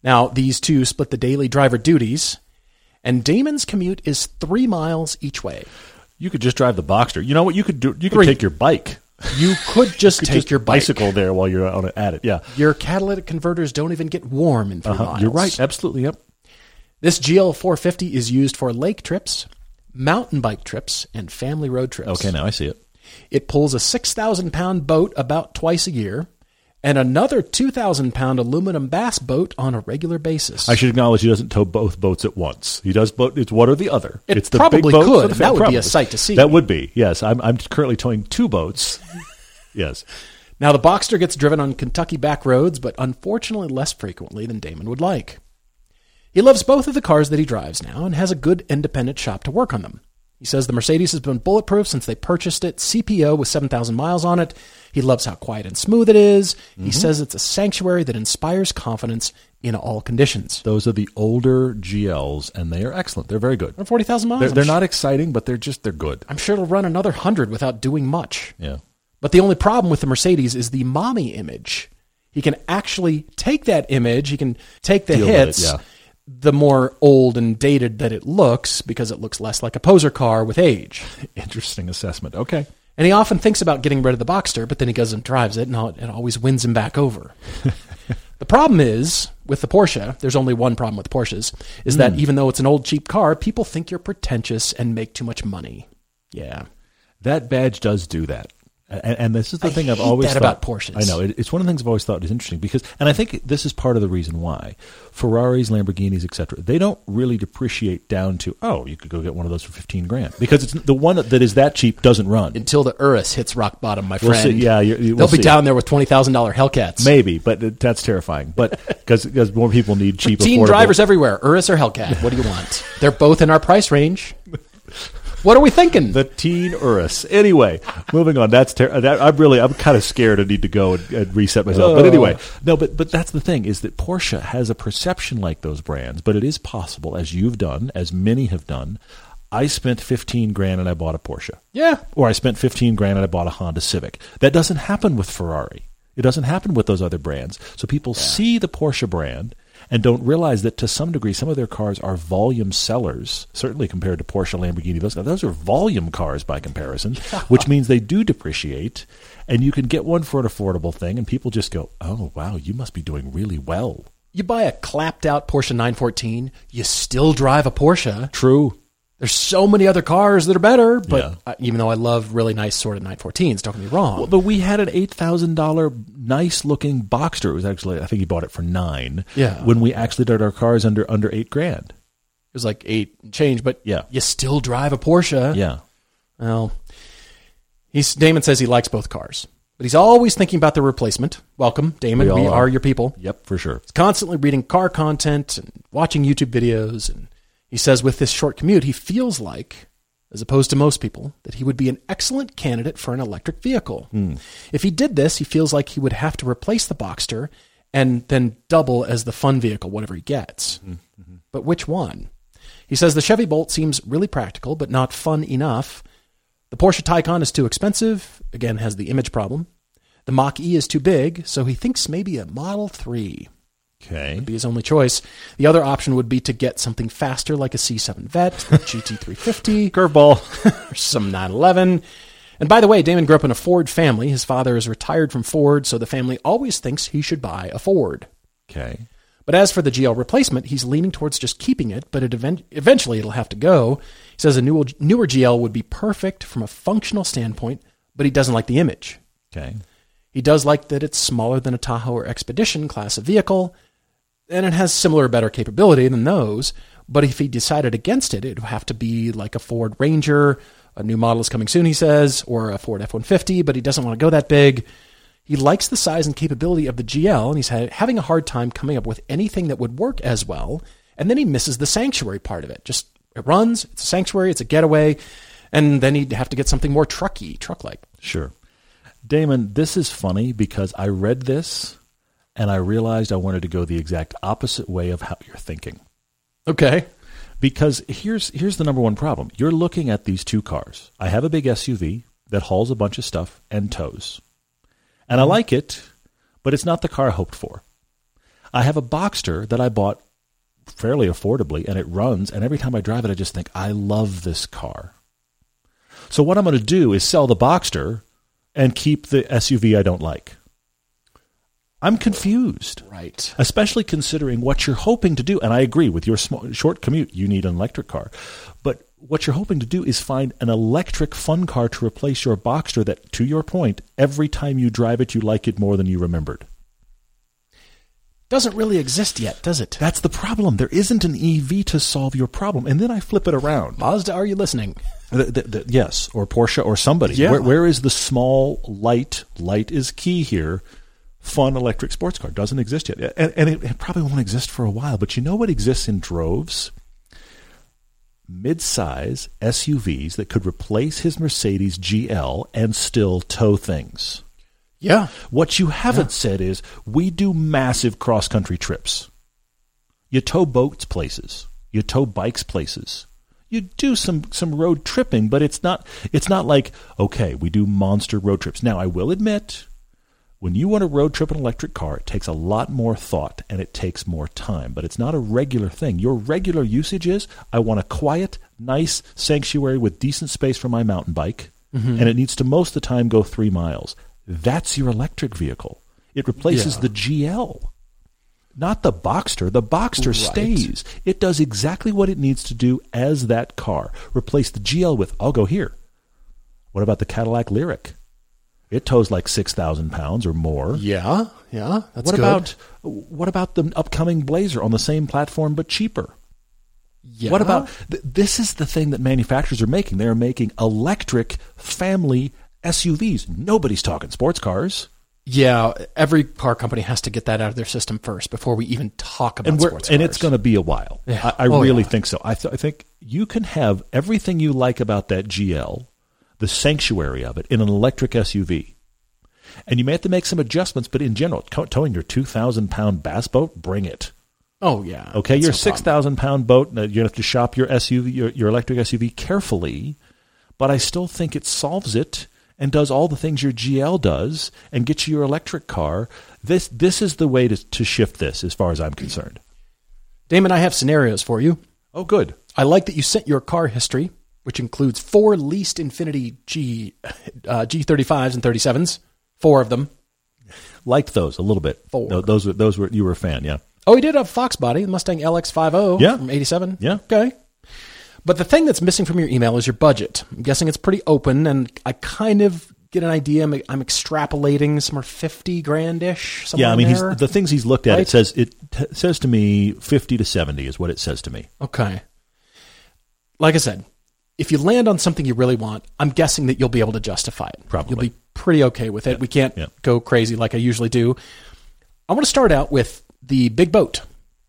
Now, these two split the daily driver duties, and Damon's commute is three miles each way. You could just drive the Boxster. You know what? You could do? You could three. take your bike. You could just you could take just your bike. bicycle there while you're on at it. Yeah. Your catalytic converters don't even get warm in three uh-huh. miles. You're right. Absolutely. Yep. This G L four fifty is used for lake trips, mountain bike trips, and family road trips. Okay, now I see it. It pulls a six thousand pound boat about twice a year and another two thousand pound aluminum bass boat on a regular basis. I should acknowledge he doesn't tow both boats at once. He does boat. It's one or the other. It it's the probably big boat could. The that would probably. be a sight to see. That would be, yes. I'm, I'm currently towing two boats. Yes. Now, the Boxster gets driven on Kentucky back roads, but unfortunately less frequently than Damon would like. He loves both of the cars that he drives now and has a good independent shop to work on them. He says the Mercedes has been bulletproof since they purchased it, C P O with seven thousand miles on it. He loves how quiet and smooth it is. Mm-hmm. He says it's a sanctuary that inspires confidence in all conditions. Those are the older G Ls, and they are excellent. They're very good. They're forty thousand miles. They're, they're sure. not exciting, but they're just, they're good. I'm sure it'll run another one hundred without doing much. Yeah. But the only problem with the Mercedes is the mommy image. He can actually take that image. He can take the Deal hits. With it, yeah. the more old and dated that it looks, because it looks less like a poser car with age. Interesting assessment. Okay. And he often thinks about getting rid of the Boxster, but then he goes and drives it, and it always wins him back over. The problem is, with the Porsche, there's only one problem with Porsches, is mm. that even though it's an old, cheap car, people think you're pretentious and make too much money. Yeah. That badge does do that. And, and this is the I thing I've always that thought about Porsches. I know. It, it's one of the things I've always thought is interesting because, and I think this is part of the reason why Ferraris, Lamborghinis, et cetera, they don't really depreciate down to, oh, you could go get one of those for fifteen grand because it's the one that is that cheap doesn't run. Until the Urus hits rock bottom, my we'll friend. See. Yeah, you, you, They'll we'll be see. down there with twenty thousand dollars Hellcats. Maybe, but that's terrifying. But because more people need cheap, teen affordable. Teen drivers everywhere, Urus or Hellcat. What do you want? They're both in our price range. What are we thinking? The teen Urus. Anyway, moving on. That's ter- that, I'm really, I'm kind of scared. I need to go and, and reset myself. Oh. But anyway, no. But but that's the thing is that Porsche has a perception like those brands. But it is possible, as you've done, as many have done. I spent fifteen grand and I bought a Porsche. Yeah. Or I spent fifteen grand and I bought a Honda Civic. That doesn't happen with Ferrari. It doesn't happen with those other brands. So people yeah. see the Porsche brand. And don't realize that to some degree, some of their cars are volume sellers, certainly compared to Porsche, Lamborghini, those, those are volume cars by comparison, yeah. which means they do depreciate. And you can get one for an affordable thing, and people just go, oh, wow, you must be doing really well. You buy a clapped-out Porsche nine fourteen, you still drive a Porsche. True. There's so many other cars that are better, but yeah. I, even though I love really nice sort of nine fourteens, don't get me wrong. Well, but we had an eight thousand dollars nice-looking Boxster. It was actually, I think he bought it for nine. Yeah. When we actually did our cars under under eight grand. It was like eight and change, but yeah. you still drive a Porsche. Yeah. Well, he's, Damon says he likes both cars, but he's always thinking about the replacement. Welcome, Damon. We, we are. are your people. Yep, for sure. He's constantly reading car content and watching YouTube videos and... He says with this short commute, he feels like, as opposed to most people, that he would be an excellent candidate for an electric vehicle. Mm. If he did this, he feels like he would have to replace the Boxster and then double as the fun vehicle, whatever he gets. Mm-hmm. But which one? He says the Chevy Volt seems really practical, but not fun enough. The Porsche Taycan is too expensive. Again, has the image problem. The Mach-E is too big, so he thinks maybe a Model three. Okay. Would be his only choice. The other option would be to get something faster like a C seven Vette, a G T three fifty, curveball, or some nine eleven. And by the way, Damon grew up in a Ford family. His father is retired from Ford, so the family always thinks he should buy a Ford. Okay. But as for the G L replacement, he's leaning towards just keeping it, but it event- eventually it'll have to go. He says a new, newer G L would be perfect from a functional standpoint, but he doesn't like the image. Okay. He does like that it's smaller than a Tahoe or Expedition class of vehicle, and it has similar better capability than those, but if he decided against it, it would have to be like a Ford Ranger, a new model is coming soon, he says, or a Ford F one fifty, but he doesn't want to go that big. He likes the size and capability of the G L, and he's ha- having a hard time coming up with anything that would work as well, and then he misses the sanctuary part of it. Just, it runs, it's a sanctuary, it's a getaway, and then he'd have to get something more trucky, truck-like. Sure. Damon, this is funny because I read this, and I realized I wanted to go the exact opposite way of how you're thinking. Okay. Because here's here's the number one problem. You're looking at these two cars. I have a big S U V that hauls a bunch of stuff and tows. And I like it, but it's not the car I hoped for. I have a Boxster that I bought fairly affordably, and it runs. And every time I drive it, I just think, I love this car. So what I'm going to do is sell the Boxster and keep the S U V I don't like. I'm confused. Right. Especially considering what you're hoping to do. And I agree with your small, short commute, you need an electric car. But what you're hoping to do is find an electric fun car to replace your Boxster that, to your point, every time you drive it, you like it more than you remembered. Doesn't really exist yet, does it? That's the problem. There isn't an E V to solve your problem. And then I flip it around. Mazda, are you listening? The, the, the, yes, or Porsche or somebody. Yeah. Where, where is the small, light, light is key here, fun electric sports car? Doesn't exist yet. And, and it, it probably won't exist for a while. But you know what exists in droves? Mid-size S U Vs that could replace his Mercedes G L and still tow things. Yeah. What you haven't yeah. said is we do massive cross-country trips. You tow boats places. You tow bikes places. You do some, some road tripping, but it's not it's not like, okay, we do monster road trips. Now, I will admit When you want to road trip an electric car, it takes a lot more thought and it takes more time, but it's not a regular thing. Your regular usage is, I want a quiet, nice sanctuary with decent space for my mountain bike, mm-hmm. and it needs to most of the time go three miles. That's your electric vehicle. It replaces yeah. the G L, not the Boxster. The Boxster right. stays. It does exactly what it needs to do as that car. Replace the G L with, I'll go here. What about the Cadillac Lyric? It tows like six thousand pounds or more. Yeah, yeah, that's what good. About, what about the upcoming Blazer on the same platform but cheaper? Yeah. What about, th- this is the thing that manufacturers are making. They're making electric family S U Vs. Nobody's talking sports cars. Yeah, every car company has to get that out of their system first before we even talk about and sports cars. And it's going to be a while. Yeah. I, I oh, really yeah. think so. I, th- I think you can have everything you like about that G L, the sanctuary of it, in an electric S U V. And you may have to make some adjustments, but in general, towing your two thousand pound bass boat, bring it. Oh, yeah. Okay, your six thousand pound boat, you're going to have to shop your S U V, your, your electric S U V carefully, but I still think it solves it and does all the things your G L does and gets you your electric car. This this is the way to, to shift this, as far as I'm concerned. Damon, I have scenarios for you. Oh, good. I like that you sent your car history, which includes four leased Infiniti G, uh, G thirty-fives and thirty-sevens, four of them. Liked those a little bit. Four. No, those were, those were, you were a fan, yeah. Oh, he did have Fox Body, the Mustang L X fifty yeah. from eighty-seven. Yeah. Okay. But the thing that's missing from your email is your budget. I'm guessing it's pretty open, and I kind of get an idea. I'm, I'm extrapolating somewhere fifty grand-ish, somewhere. Yeah, I mean, there. He's, the things he's looked at, right? it says it t- says to me fifty to seventy is what it says to me. Okay. Like I said, if you land on something you really want, I'm guessing that you'll be able to justify it. Probably. You'll be pretty okay with it. Yeah. We can't yeah. go crazy like I usually do. I want to start out with the big boat.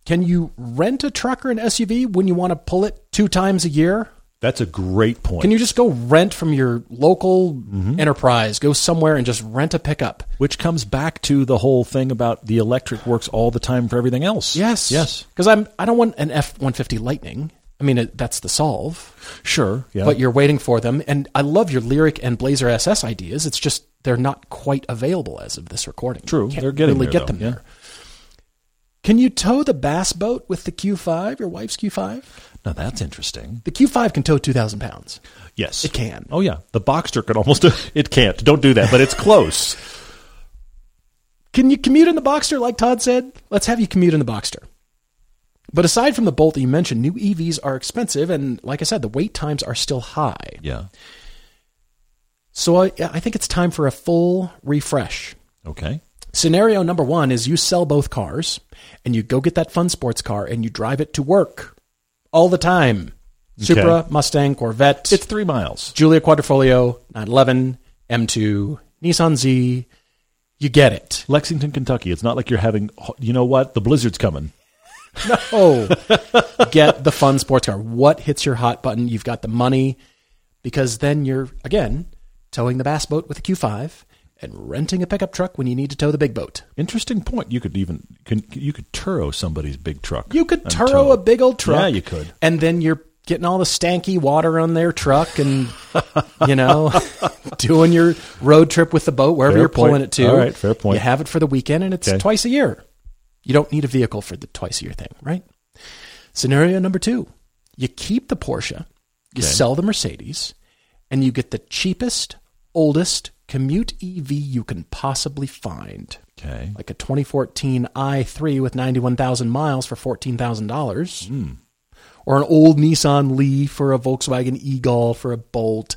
Can you rent a truck or an S U V when you want to pull it two times a year? That's a great point. Can you just go rent from your local mm-hmm. enterprise, go somewhere and just rent a pickup? Which comes back to the whole thing about the electric works all the time for everything else. Yes. Yes. Because I'm, I don't want an F one fifty Lightning. I mean, that's the solve. Sure. Yeah. But you're waiting for them. And I love your Lyric and Blazer S S ideas. It's just they're not quite available as of this recording. True. They're getting really there, get them yeah. there. Can you tow the bass boat with the Q five, your wife's Q five? Now, that's interesting. The Q five can tow two thousand pounds. Yes. It can. Oh, yeah. The Boxster can almost do it. Can't. Don't do that, but it's close. Can you commute in the Boxster, like Todd said? Let's have you commute in the Boxster. But aside from the Bolt that you mentioned, new E Vs are expensive, and like I said, the wait times are still high. Yeah. So I, I think it's time for a full refresh. Okay. Scenario number one is you sell both cars, and you go get that fun sports car, and you drive it to work all the time. Okay. Supra, Mustang, Corvette. It's three miles. Giulia Quadrifoglio, nine eleven, M two, Nissan Z. You get it. Lexington, Kentucky. It's not like you're having, you know what? The blizzard's coming. No. Get the fun sports car. What hits your hot button? You've got the money, because then you're, again, towing the bass boat with a Q five and renting a pickup truck when you need to tow the big boat. Interesting point. You could even, can, you could Turo somebody's big truck. You could Turo a big old truck. Yeah, you could. And then you're getting all the stanky water on their truck and, you know, doing your road trip with the boat, wherever fair you're point. Pulling it to. All right, fair point. You have it for the weekend, and it's okay. twice a year. You don't need a vehicle for the twice a year thing, right? Scenario number two, you keep the Porsche, you okay. sell the Mercedes, and you get the cheapest, oldest commute E V you can possibly find. Okay. Like a twenty fourteen i three with ninety-one thousand miles for fourteen thousand dollars. Mm. Or an old Nissan Leaf or a Volkswagen e-Golf or a Bolt.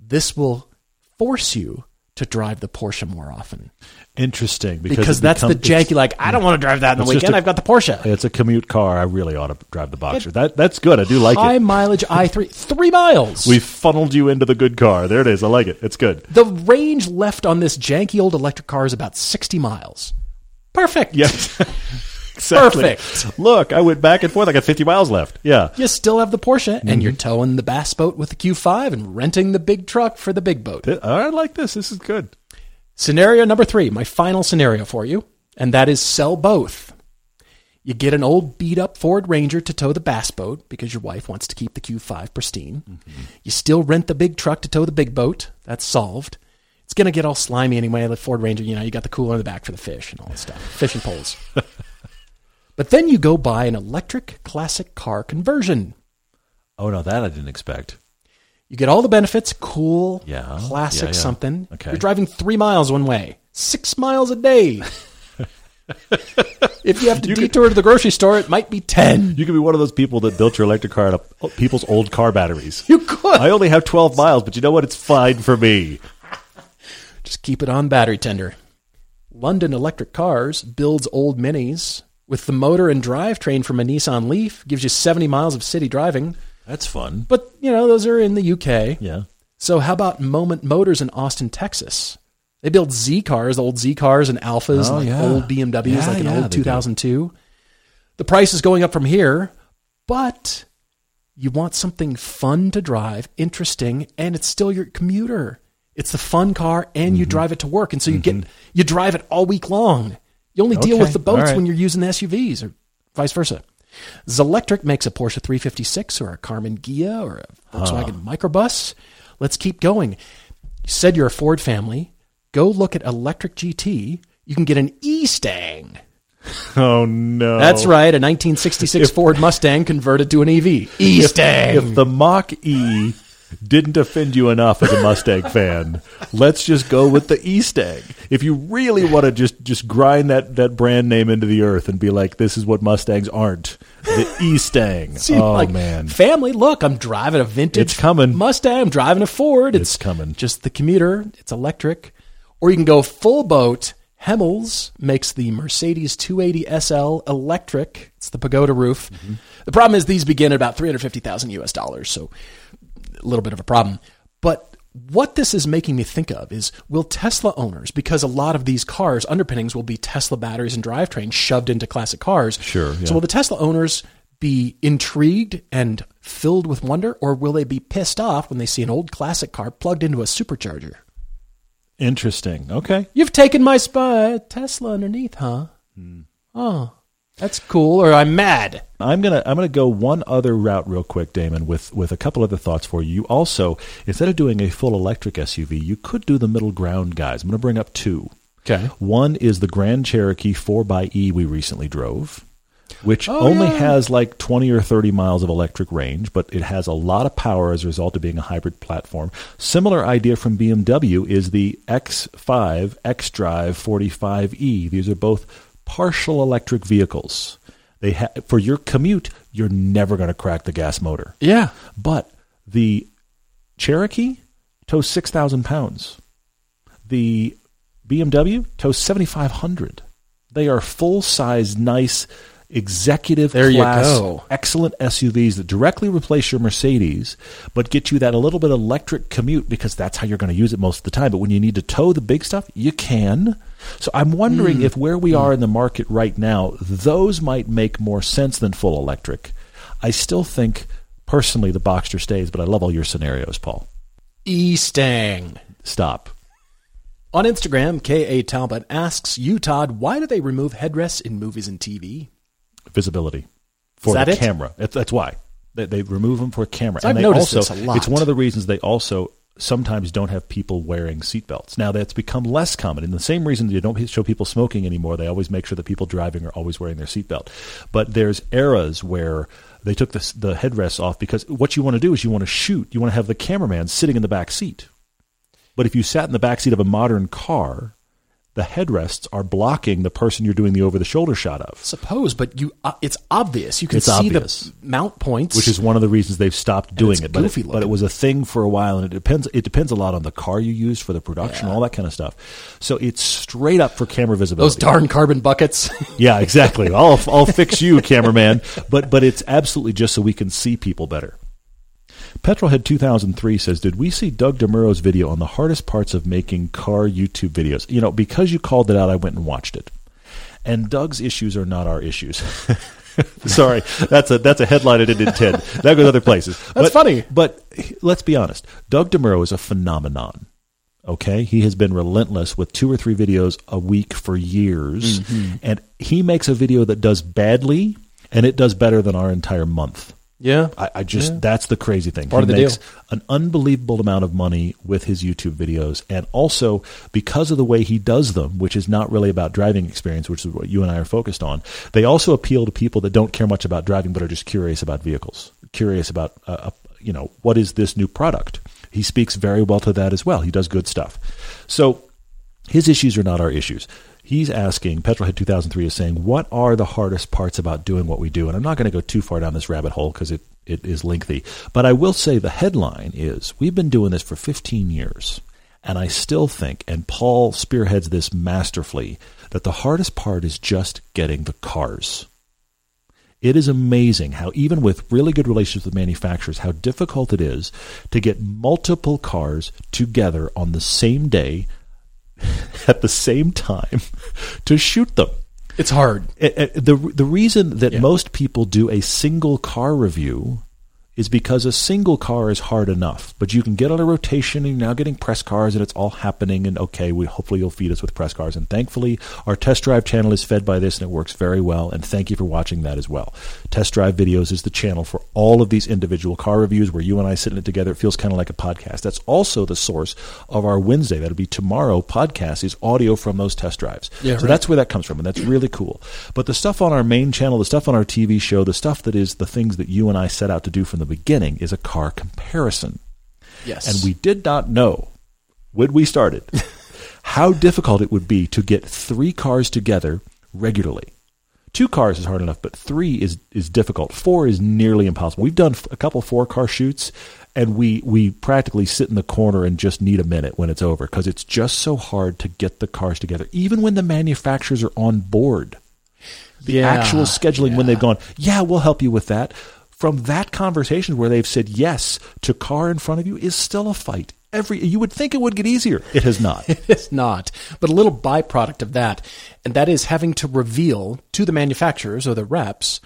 This will force you to drive the Porsche more often. Interesting. Because, because that's become, the janky, like, I don't want to drive that in the weekend. A, I've got the Porsche. It's a commute car. I really ought to drive the Boxster. It, that, that's good. I do like high it. High mileage i three. Three miles. We funneled you into the good car. There it is. I like it. It's good. The range left on this janky old electric car is about sixty miles. Perfect. Yes. Exactly. Perfect. Look, I went back and forth. I got fifty miles left. Yeah. You still have the Porsche, and mm-hmm. you're towing the bass boat with the Q five and renting the big truck for the big boat. I like this. This is good. Scenario number three, my final scenario for you, and that is sell both. You get an old beat-up Ford Ranger to tow the bass boat because your wife wants to keep the Q five pristine. Mm-hmm. You still rent the big truck to tow the big boat. That's solved. it's going to get all slimy anyway. The Ford Ranger, you know, you got the cooler in the back for the fish and all that stuff. Fishing poles. But then you go buy an electric classic car conversion. Oh, no, that I didn't expect. You get all the benefits, cool, yeah, classic yeah, yeah. something. Okay. You're driving three miles one way, six miles a day. If you have to you detour could, to the grocery store, it might be ten. You could be one of those people that built your electric car out of people's old car batteries. You could. I only have twelve miles, but you know what? It's fine for me. Just keep it on battery tender. London Electric Cars builds old minis with the motor and drivetrain from a Nissan Leaf. Gives you seventy miles of city driving. That's fun. But, you know, those are in the U K. Yeah. So how about Moment Motors in Austin, Texas? They build Z cars, old Z cars and Alphas, oh, and like yeah. old B M Ws, yeah, like an yeah, old two thousand two. Do. The price is going up from here, but you want something fun to drive, interesting, and it's still your commuter. It's the fun car, and mm-hmm. you drive it to work, and so you mm-hmm. get you drive it all week long. You only okay. deal with the boats right. when you're using the S U Vs, or vice versa. Zelectric makes a Porsche three fifty-six or a Karmann Ghia or a Volkswagen huh. microbus. Let's keep going. You said you're a Ford family. Go look at Electric G T. You can get an E-Stang. Oh, no. That's right. A nineteen sixty-six if, Ford Mustang converted to an E V. E-Stang. If, if the Mach-E didn't offend you enough as a Mustang fan, let's just go with the E-Stang. If you really want to just, just grind that, that brand name into the earth and be like, this is what Mustangs aren't, the E-Stang. See, oh, like, man. Family, look, I'm driving a vintage it's coming. Mustang. I'm driving a Ford. It's, it's coming. Just the commuter. It's electric. Or you can go full boat. Hemmels makes the Mercedes two eighty S L electric. It's the pagoda roof. Mm-hmm. The problem is these begin at about three hundred fifty thousand U S dollars, so a little bit of a problem. But what this is making me think of is, will Tesla owners, because a lot of these cars' underpinnings will be Tesla batteries and drivetrain shoved into classic cars. Sure. Yeah. So will the Tesla owners be intrigued and filled with wonder, or will they be pissed off when they see an old classic car plugged into a supercharger? Interesting. Okay. You've taken my spy Tesla underneath, huh? Mm. Oh, that's cool. Or I'm mad. I'm going to I'm gonna go one other route real quick, Damon, with, with a couple other thoughts for you. You also, instead of doing a full electric S U V, you could do the middle ground guys. I'm going to bring up two. Okay. One is the Grand Cherokee four by E we recently drove, which oh, only yeah. has like twenty or thirty miles of electric range, but it has a lot of power as a result of being a hybrid platform. Similar idea from B M W is the X five, xDrive forty-five E. These are both partial electric vehicles. They ha- For your commute, you're never going to crack the gas motor. Yeah. But the Cherokee tows six thousand pounds. The B M W tows seventy-five hundred. They are full-size, nice executive there class, excellent S U Vs that directly replace your Mercedes, but get you that a little bit electric commute because that's how you're going to use it most of the time. But when you need to tow the big stuff, you can. So I'm wondering mm. if where we are in the market right now, those might make more sense than full electric. I still think, personally, the Boxster stays, but I love all your scenarios, Paul. E-Stang. Stop. On Instagram, K A. Talbot asks you, Todd, why do they remove headrests in movies and T V? Visibility for the it? camera. That's why they, they remove them for camera. So and I've they noticed also, this a lot. It's one of the reasons they also sometimes don't have people wearing seatbelts. Now that's become less common. And the same reason they don't show people smoking anymore. They always make sure that people driving are always wearing their seatbelt. But there's eras where they took the, the headrests off because what you want to do is you want to shoot. You want to have the cameraman sitting in the back seat. But if you sat in the back seat of a modern car, the headrests are blocking the person you're doing the over-the-shoulder shot of. Suppose, but you uh, it's obvious. You can it's see obvious. the mount points. Which is one of the reasons they've stopped doing it. But it, but it was a thing for a while, and it depends It depends a lot on the car you use for the production, yeah. all that kind of stuff. So it's straight up for camera visibility. Those darn carbon buckets. Yeah, exactly. I'll, I'll fix you, cameraman. But, but it's absolutely just so we can see people better. Petrolhead two thousand three says, did we see Doug DeMuro's video on the hardest parts of making car YouTube videos? You know, because you called it out, I went and watched it. And Doug's issues are not our issues. Sorry, that's a that's a headline I didn't intend. That goes other places. That's but, funny. But let's be honest. Doug DeMuro is a phenomenon. Okay, he has been relentless with two or three videos a week for years. Mm-hmm. And he makes a video that does badly, and it does better than our entire month. Yeah. I, I just, yeah. that's the crazy thing. Part he of the makes deal. An unbelievable amount of money with his YouTube videos. And also, because of the way he does them, which is not really about driving experience, which is what you and I are focused on, they also appeal to people that don't care much about driving but are just curious about vehicles, curious about, uh, you know, what is this new product? He speaks very well to that as well. He does good stuff. So his issues are not our issues. He's asking, Petrolhead two thousand three is saying, what are the hardest parts about doing what we do? And I'm not going to go too far down this rabbit hole because it, it is lengthy. But I will say the headline is, we've been doing this for fifteen years. And I still think, and Paul spearheads this masterfully, that the hardest part is just getting the cars. It is amazing how even with really good relationships with manufacturers, how difficult it is to get multiple cars together on the same day at the same time to shoot them. It's hard. The, the reason that yeah. most people do a single car review is because a single car is hard enough, but you can get on a rotation and you're now getting press cars and it's all happening and okay, we hopefully you'll feed us with press cars. And thankfully our test drive channel is fed by this and it works very well. And thank you for watching that as well. Test drive videos is the channel for all of these individual car reviews where you and I sit in it together. It feels kind of like a podcast. That's also the source of our Wednesday. That'll be tomorrow podcast is audio from those test drives. Yeah, so right. that's where that comes from. And that's really cool. But the stuff on our main channel, the stuff on our T V show, the stuff that is the things that you and I set out to do from the beginning is a car comparison. Yes. And we did not know when we started how difficult it would be to get three cars together regularly. Two cars is hard enough, but three is, is difficult. Four is nearly impossible. We've done a couple four-car shoots, and we, we practically sit in the corner and just need a minute when it's over because it's just so hard to get the cars together, even when the manufacturers are on board. The yeah, actual scheduling yeah. when they've gone, yeah, we'll help you with that. From that conversation where they've said yes to car in front of you is still a fight. Every you would think it would get easier. It has not. It has not. But a little byproduct of that, and that is having to reveal to the manufacturers or the reps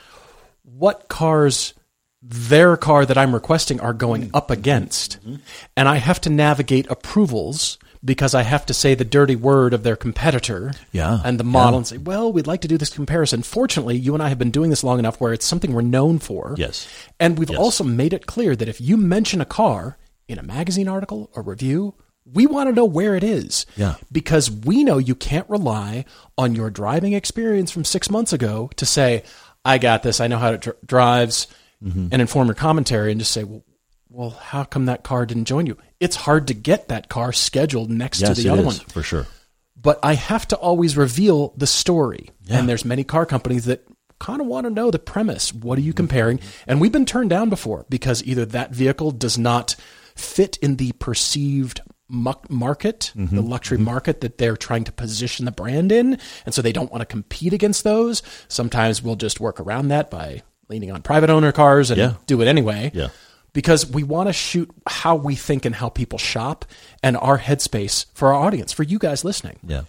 what cars their car that I'm requesting are going up against. Mm-hmm. And I have to navigate approvals because I have to say the dirty word of their competitor yeah, and the model yeah. and say, well, we'd like to do this comparison. Fortunately, you and I have been doing this long enough where it's something we're known for. Yes. And we've yes. also made it clear that if you mention a car in a magazine article or review, we want to know where it is. Yeah. Because we know you can't rely on your driving experience from six months ago to say, I got this, I know how it dr- drives, mm-hmm. and inform your commentary and just say, well, well, how come that car didn't join you? It's hard to get that car scheduled next yes, to the other is, one. For sure. But I have to always reveal the story. Yeah. And there's many car companies that kind of want to know the premise. What are you comparing? And we've been turned down before because either that vehicle does not fit in the perceived market, mm-hmm. the luxury mm-hmm. market that they're trying to position the brand in. And so they don't want to compete against those. Sometimes we'll just work around that by leaning on private owner cars and yeah. do it anyway. Yeah. Because we want to shoot how we think and how people shop and our headspace for our audience, for you guys listening. Yeah.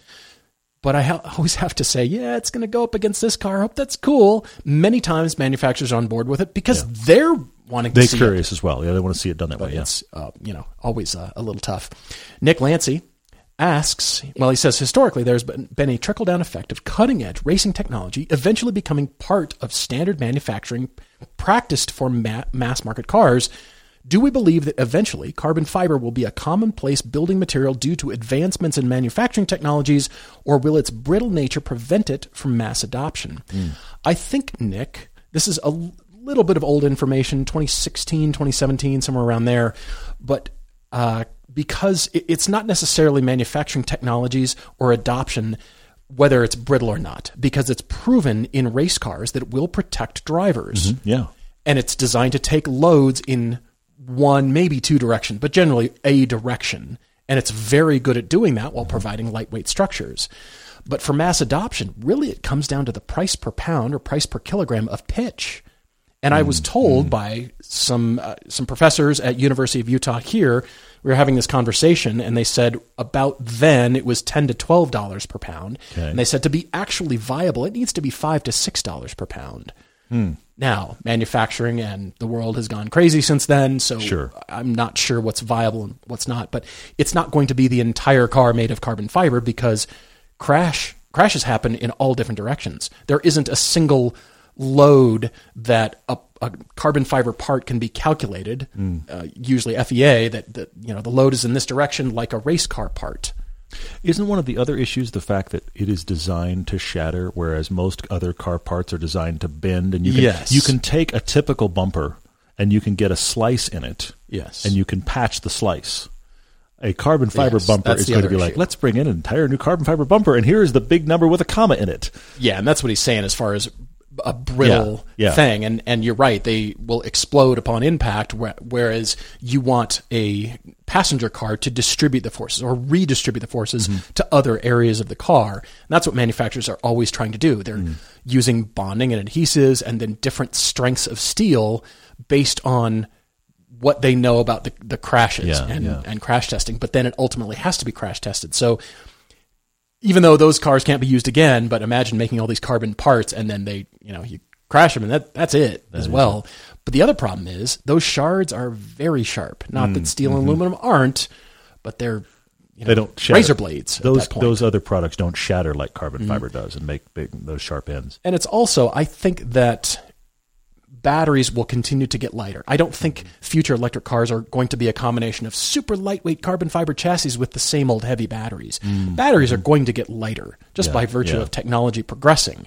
But I ha- always have to say, yeah, it's going to go up against this car. I hope that's cool. Many times manufacturers are on board with it because yeah. they're wanting to they're see it. They're curious as well. Yeah, they want to see it done that but way. Yeah. It's uh, you know, always uh, a little tough. Nick Lancy asks, well, he says, historically, there's been a trickle-down effect of cutting-edge racing technology eventually becoming part of standard manufacturing practiced for ma- mass-market cars. Do we believe that eventually carbon fiber will be a commonplace building material due to advancements in manufacturing technologies, or will its brittle nature prevent it from mass adoption? Mm. I think, Nick, this is a little bit of old information, twenty sixteen, twenty seventeen, somewhere around there, but uh because it's not necessarily manufacturing technologies or adoption, whether it's brittle or not, because it's proven in race cars that it will protect drivers. Mm-hmm. Yeah. And it's designed to take loads in one, maybe two directions, but generally a direction. And it's very good at doing that while mm-hmm. providing lightweight structures. But for mass adoption, really it comes down to the price per pound or price per kilogram of pitch. And I was told mm-hmm. by some uh, some professors at University of Utah here, we were having this conversation, and they said about then it was ten to twelve dollars per pound. Okay. And they said to be actually viable, it needs to be five to six dollars per pound. Mm. Now, manufacturing and the world has gone crazy since then, so sure. I'm not sure what's viable and what's not. But it's not going to be the entire car made of carbon fiber because crash crashes happen in all different directions. There isn't a single load that a, a carbon fiber part can be calculated, mm. uh, usually F E A, that, that you know the load is in this direction like a race car part. Isn't one of the other issues the fact that it is designed to shatter, whereas most other car parts are designed to bend? And you can, yes. you can take a typical bumper and you can get a slice in it, yes. and you can patch the slice. A carbon fiber yes, bumper is going to be issue. Like, let's bring in an entire new carbon fiber bumper, and here is the big number with a comma in it. Yeah, and that's what he's saying as far as a brittle yeah, yeah. thing. And and you're right, they will explode upon impact, whereas you want a passenger car to distribute the forces or redistribute the forces mm-hmm. to other areas of the car. And that's what manufacturers are always trying to do. They're mm. using bonding and adhesives and then different strengths of steel based on what they know about the, the crashes yeah, and, yeah. and crash testing, but then it ultimately has to be crash tested. So even though those cars can't be used again, but imagine making all these carbon parts and then they, you know, you crash them and that that's it that as well. It. But the other problem is those shards are very sharp. Not mm, that steel mm-hmm. and aluminum aren't, but they're, you know, they don't shatter. Razor blades. Those, at that point. Those other products don't shatter like carbon mm. fiber does and make big, those sharp ends. And it's also, I think that batteries will continue to get lighter. I don't think future electric cars are going to be a combination of super lightweight carbon fiber chassis with the same old heavy batteries. Mm. Batteries are going to get lighter just yeah, by virtue yeah. of technology progressing.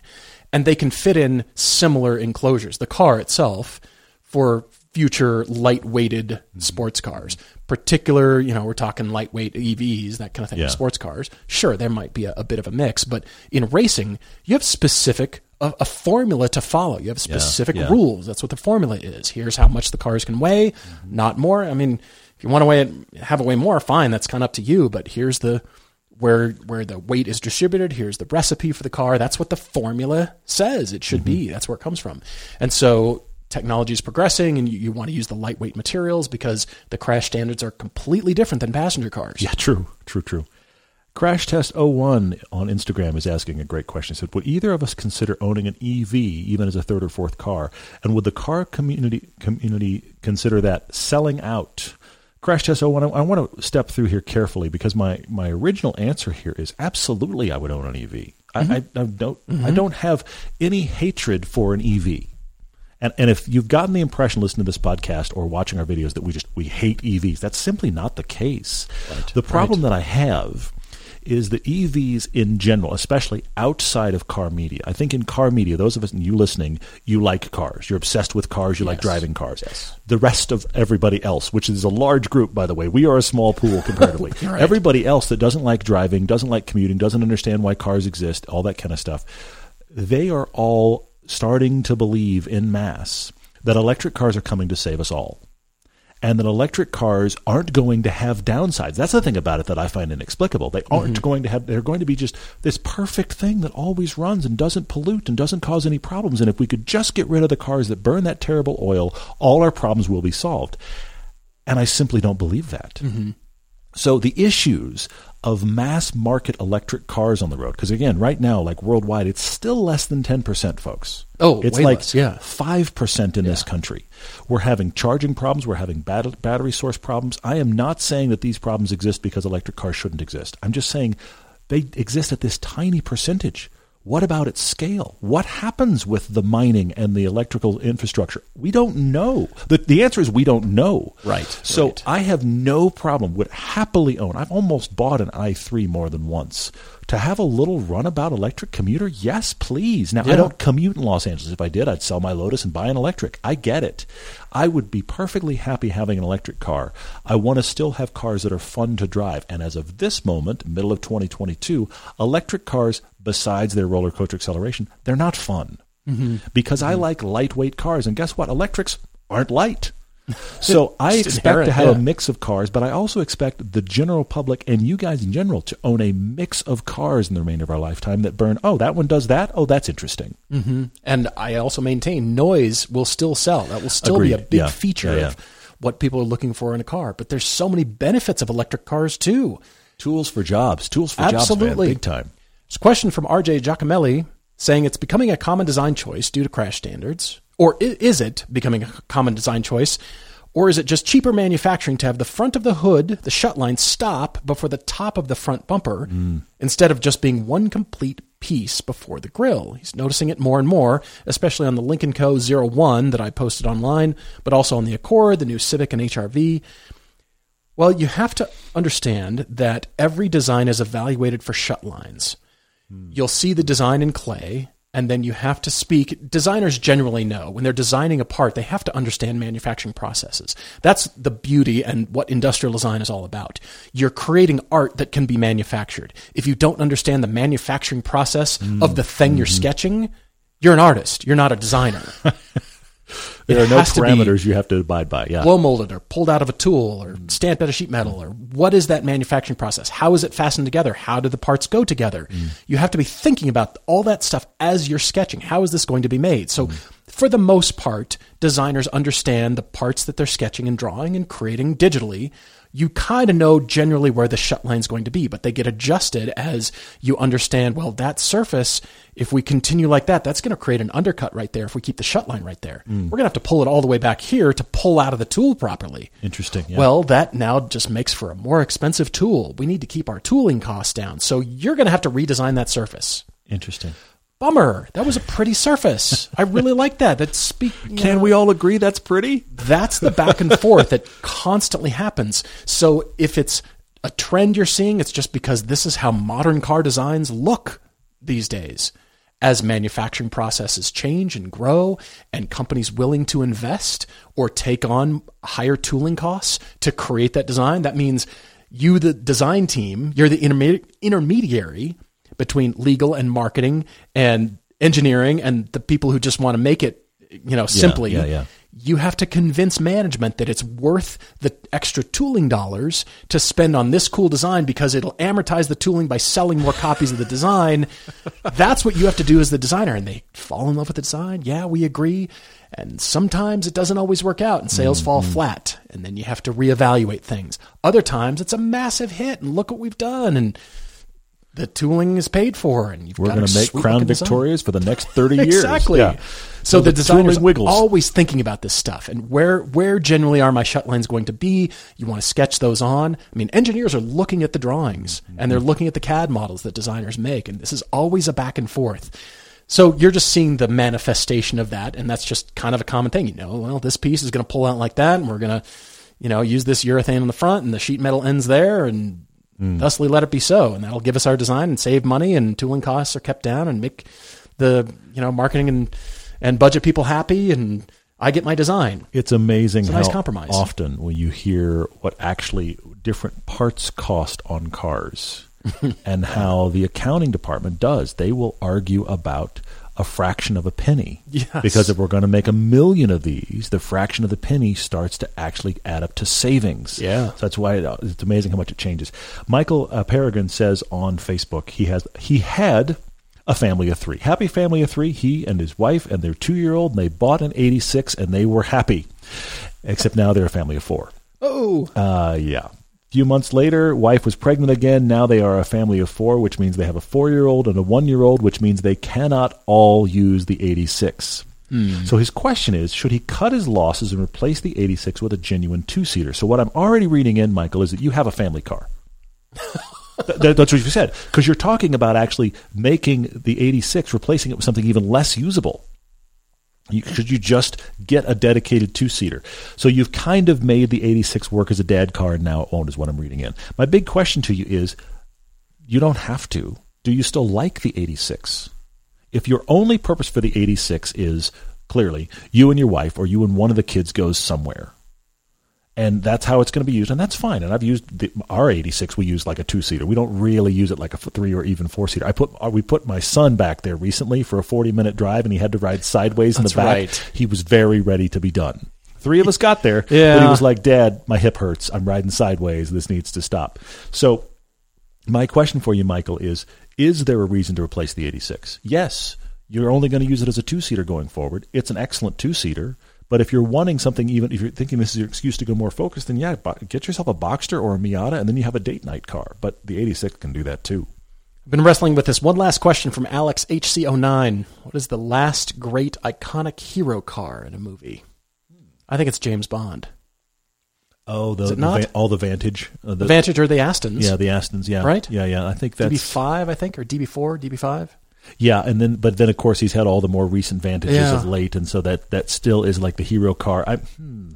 And they can fit in similar enclosures, the car itself, for future lightweighted sports cars. Particular, you know, we're talking lightweight E Vs, that kind of thing, yeah. sports cars. Sure, there might be a, a bit of a mix, but in racing, you have specific A, a formula to follow. You have specific yeah, yeah. rules. That's what the formula is. Here's how much the cars can weigh, mm-hmm. not more. I mean, if you want to weigh it, have it weigh more, fine. That's kind of up to you. But here's the where where the weight is distributed. Here's the recipe for the car. That's what the formula says it should mm-hmm. be. That's where it comes from. And so technology is progressing, and you, you want to use the lightweight materials because the crash standards are completely different than passenger cars. Yeah, true, true, true. Crash Test oh one on Instagram is asking a great question. He said, would either of us consider owning an E V even as a third or fourth car? And would the car community community consider that selling out? Crash Test oh one, I, I want to step through here carefully because my, my original answer here is absolutely I would own an E V. Mm-hmm. I, I, I don't mm-hmm. I don't have any hatred for an E V. And and if you've gotten the impression listening to this podcast or watching our videos that we just we hate E Vs, that's simply not the case. Right. The problem right. that I have is the E Vs in general, especially outside of car media. I think in car media, those of us and you listening, you like cars. You're obsessed with cars. You yes. like driving cars. Yes. The rest of everybody else, which is a large group, by the way. We are a small pool comparatively. Right. Everybody else that doesn't like driving, doesn't like commuting, doesn't understand why cars exist, all that kind of stuff, they are all starting to believe in mass that electric cars are coming to save us all. And that electric cars aren't going to have downsides. That's the thing about it that I find inexplicable. They aren't mm-hmm. going to have, they're going to be just this perfect thing that always runs and doesn't pollute and doesn't cause any problems. And if we could just get rid of the cars that burn that terrible oil, all our problems will be solved. And I simply don't believe that. Mm-hmm. So the issues of mass market electric cars on the road, because again, right now, like worldwide, it's still less than ten percent, folks. Oh, it's way like less, yeah. five percent in yeah. this country. We're having charging problems. We're having bat- battery source problems. I am not saying that these problems exist because electric cars shouldn't exist. I'm just saying they exist at this tiny percentage. What about its scale? What happens with the mining and the electrical infrastructure? We don't know. The, the answer is we don't know. Right. So right. I have no problem, would happily own. I've almost bought an i three more than once. To have a little runabout electric commuter? Yes, please. Now, yeah. I don't commute in Los Angeles. If I did, I'd sell my Lotus and buy an electric. I get it. I would be perfectly happy having an electric car. I want to still have cars that are fun to drive. And as of this moment, middle of twenty twenty-two, electric cars, besides their roller coaster acceleration, they're not fun mm-hmm. because mm-hmm. I like lightweight cars. And guess what? Electrics aren't light. So I expect inherent, to have yeah. a mix of cars, but I also expect the general public and you guys in general to own a mix of cars in the remainder of our lifetime that burn, oh, that one does that. Oh, that's interesting. Mm-hmm. And I also maintain noise will still sell. That will still Agreed. Be a big yeah. feature yeah, yeah. of what people are looking for in a car. But there's so many benefits of electric cars too. Tools for jobs. Tools for Absolutely. Jobs, man, big time. There's a question from R J Giacomelli saying it's becoming a common design choice due to crash standards. Or is it becoming a common design choice? Or is it just cheaper manufacturing to have the front of the hood, the shut line, stop before the top of the front bumper mm. instead of just being one complete piece before the grill. He's noticing it more and more, especially on the Lincoln Co. zero one that I posted online, but also on the Accord, the new Civic, and H R V. Well, you have to understand that every design is evaluated for shut lines. Mm. You'll see the design in clay, and then you have to speak. Designers generally know when they're designing a part, they have to understand manufacturing processes. That's the beauty and what industrial design is all about. You're creating art that can be manufactured. If you don't understand the manufacturing process mm. of the thing mm-hmm. you're sketching, you're an artist. You're not a designer. There it are no parameters you have to abide by. Yeah. Blow molded or pulled out of a tool or stamped out of sheet metal, or what is that manufacturing process? How is it fastened together? How do the parts go together? Mm. You have to be thinking about all that stuff as you're sketching. How is this going to be made? So mm. for the most part, designers understand the parts that they're sketching and drawing and creating digitally. You kind of know generally where the shut line is going to be, but they get adjusted as you understand, well, that surface, if we continue like that, that's going to create an undercut right there. If we keep the shut line right there, mm. we're going to have to pull it all the way back here to pull out of the tool properly. Interesting. Yeah. Well, that now just makes for a more expensive tool. We need to keep our tooling costs down. So you're going to have to redesign that surface. Interesting. Bummer. That was a pretty surface. I really like that. That's speak. Can know, we all agree that's pretty? That's the back and forth that constantly happens. So if it's a trend you're seeing, it's just because this is how modern car designs look these days. As manufacturing processes change and grow and companies willing to invest or take on higher tooling costs to create that design, that means you, the design team, you're the interme- intermediary between legal and marketing and engineering and the people who just want to make it, you know, simply. Yeah, yeah, yeah. You have to convince management that it's worth the extra tooling dollars to spend on this cool design because it'll amortize the tooling by selling more copies of the design. That's what you have to do as the designer. And they fall in love with the design. Yeah, we agree. And sometimes it doesn't always work out and sales mm-hmm. fall flat. And then you have to reevaluate things. Other times it's a massive hit and look what we've done. And the tooling is paid for, and you've we're going to make Crown Victorias for the next thirty years. Exactly. Yeah. So, so the, the designers are always thinking about this stuff and where where generally are my shut lines going to be? You want to sketch those on. I mean, engineers are looking at the drawings mm-hmm. and they're looking at the C A D models that designers make, and this is always a back and forth. So you're just seeing the manifestation of that, and that's just kind of a common thing. You know, well, this piece is going to pull out like that, and we're going to, you know, use this urethane on the front, and the sheet metal ends there, and Mm. thusly let it be so, and that'll give us our design and save money, and tooling costs are kept down, and make the, you know, marketing and, and budget people happy, and I get my design. It's amazing it's a nice how compromise. Often when you hear what actually different parts cost on cars and how the accounting department does. They will argue about a fraction of a penny. Yes. Because if we're going to make a million of these, the fraction of the penny starts to actually add up to savings. Yeah. So that's why it, it's amazing how much it changes. Michael uh, Peregrine says on Facebook, he has he had a family of three. Happy family of three, he and his wife and their two-year-old, and they bought an eighty-six, and they were happy. Except now they're a family of four. Oh. Uh, yeah. Few months later, wife was pregnant again. Now they are a family of four, which means they have a four-year-old and a one-year-old, which means they cannot all use the eighty-six. Mm. So his question is, should he cut his losses and replace the eighty-six with a genuine two-seater? So what I'm already reading in, Michael, is that you have a family car. That's what you said, because you're talking about actually making the eighty-six, replacing it with something even less usable. You, should you just get a dedicated two-seater? So you've kind of made the eighty-six work as a dad car, and now it won't, is what I'm reading in. My big question to you is, you don't have to. Do you still like the eighty-six? If your only purpose for the eighty-six is, clearly, you and your wife or you and one of the kids goes somewhere, and that's how it's going to be used, and that's fine. And I've used the, our eighty-six. We use like a two-seater. We don't really use it like a three or even four-seater. I put we put my son back there recently for a forty-minute drive, and he had to ride sideways in that's the back. Right. He was very ready to be done. Three of us got there, yeah. But he was like, "Dad, my hip hurts. I'm riding sideways. This needs to stop." So, my question for you, Michael, is: is there a reason to replace the eighty-six? Yes, you're only going to use it as a two-seater going forward. It's an excellent two-seater. But if you're wanting something, even if you're thinking this is your excuse to go more focused, then yeah, get yourself a Boxster or a Miata, and then you have a date night car. But the eighty-six can do that too. I've been wrestling with this. One last question from Alex H C oh nine. What is the last great iconic hero car in a movie? I think it's James Bond. Oh, the, is it the not? Va- all the Vantage. Uh, the, the Vantage or the Astons. Yeah, the Astons, yeah. Right? Yeah, yeah. I think that's... D B five, I think, or D B four, D B five. Yeah, and then but then of course he's had all the more recent Vantages yeah. of late, and so that, that still is like the hero car. I hmm,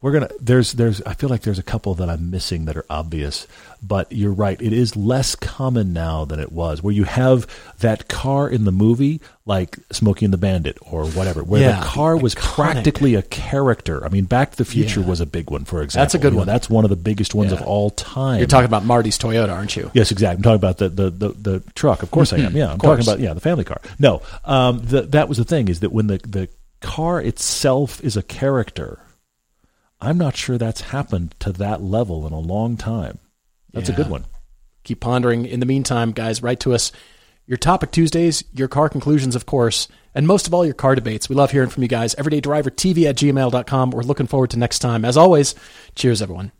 we're gonna there's there's I feel like there's a couple that I'm missing that are obvious, but you're right, it is less common now than it was. Where you have that car in the movie, like Smokey and the Bandit or whatever, where yeah, the car was iconic. Practically a character. I mean, Back to the Future yeah. was a big one, for example. That's a good you one. Know, that's one of the biggest ones yeah. of all time. You're talking about Marty's Toyota, aren't you? Yes, exactly. I'm talking about the the, the, the truck. Of course I am. Yeah, I'm talking about yeah the family car. No, um, the, that was the thing, is that when the, the car itself is a character, I'm not sure that's happened to that level in a long time. That's yeah. a good one. Keep pondering. In the meantime, guys, write to us. Your Topic Tuesdays, your car conclusions, of course, and most of all, your car debates. We love hearing from you guys. Everyday Driver T V at gmail dot com. We're looking forward to next time. As always, cheers, everyone.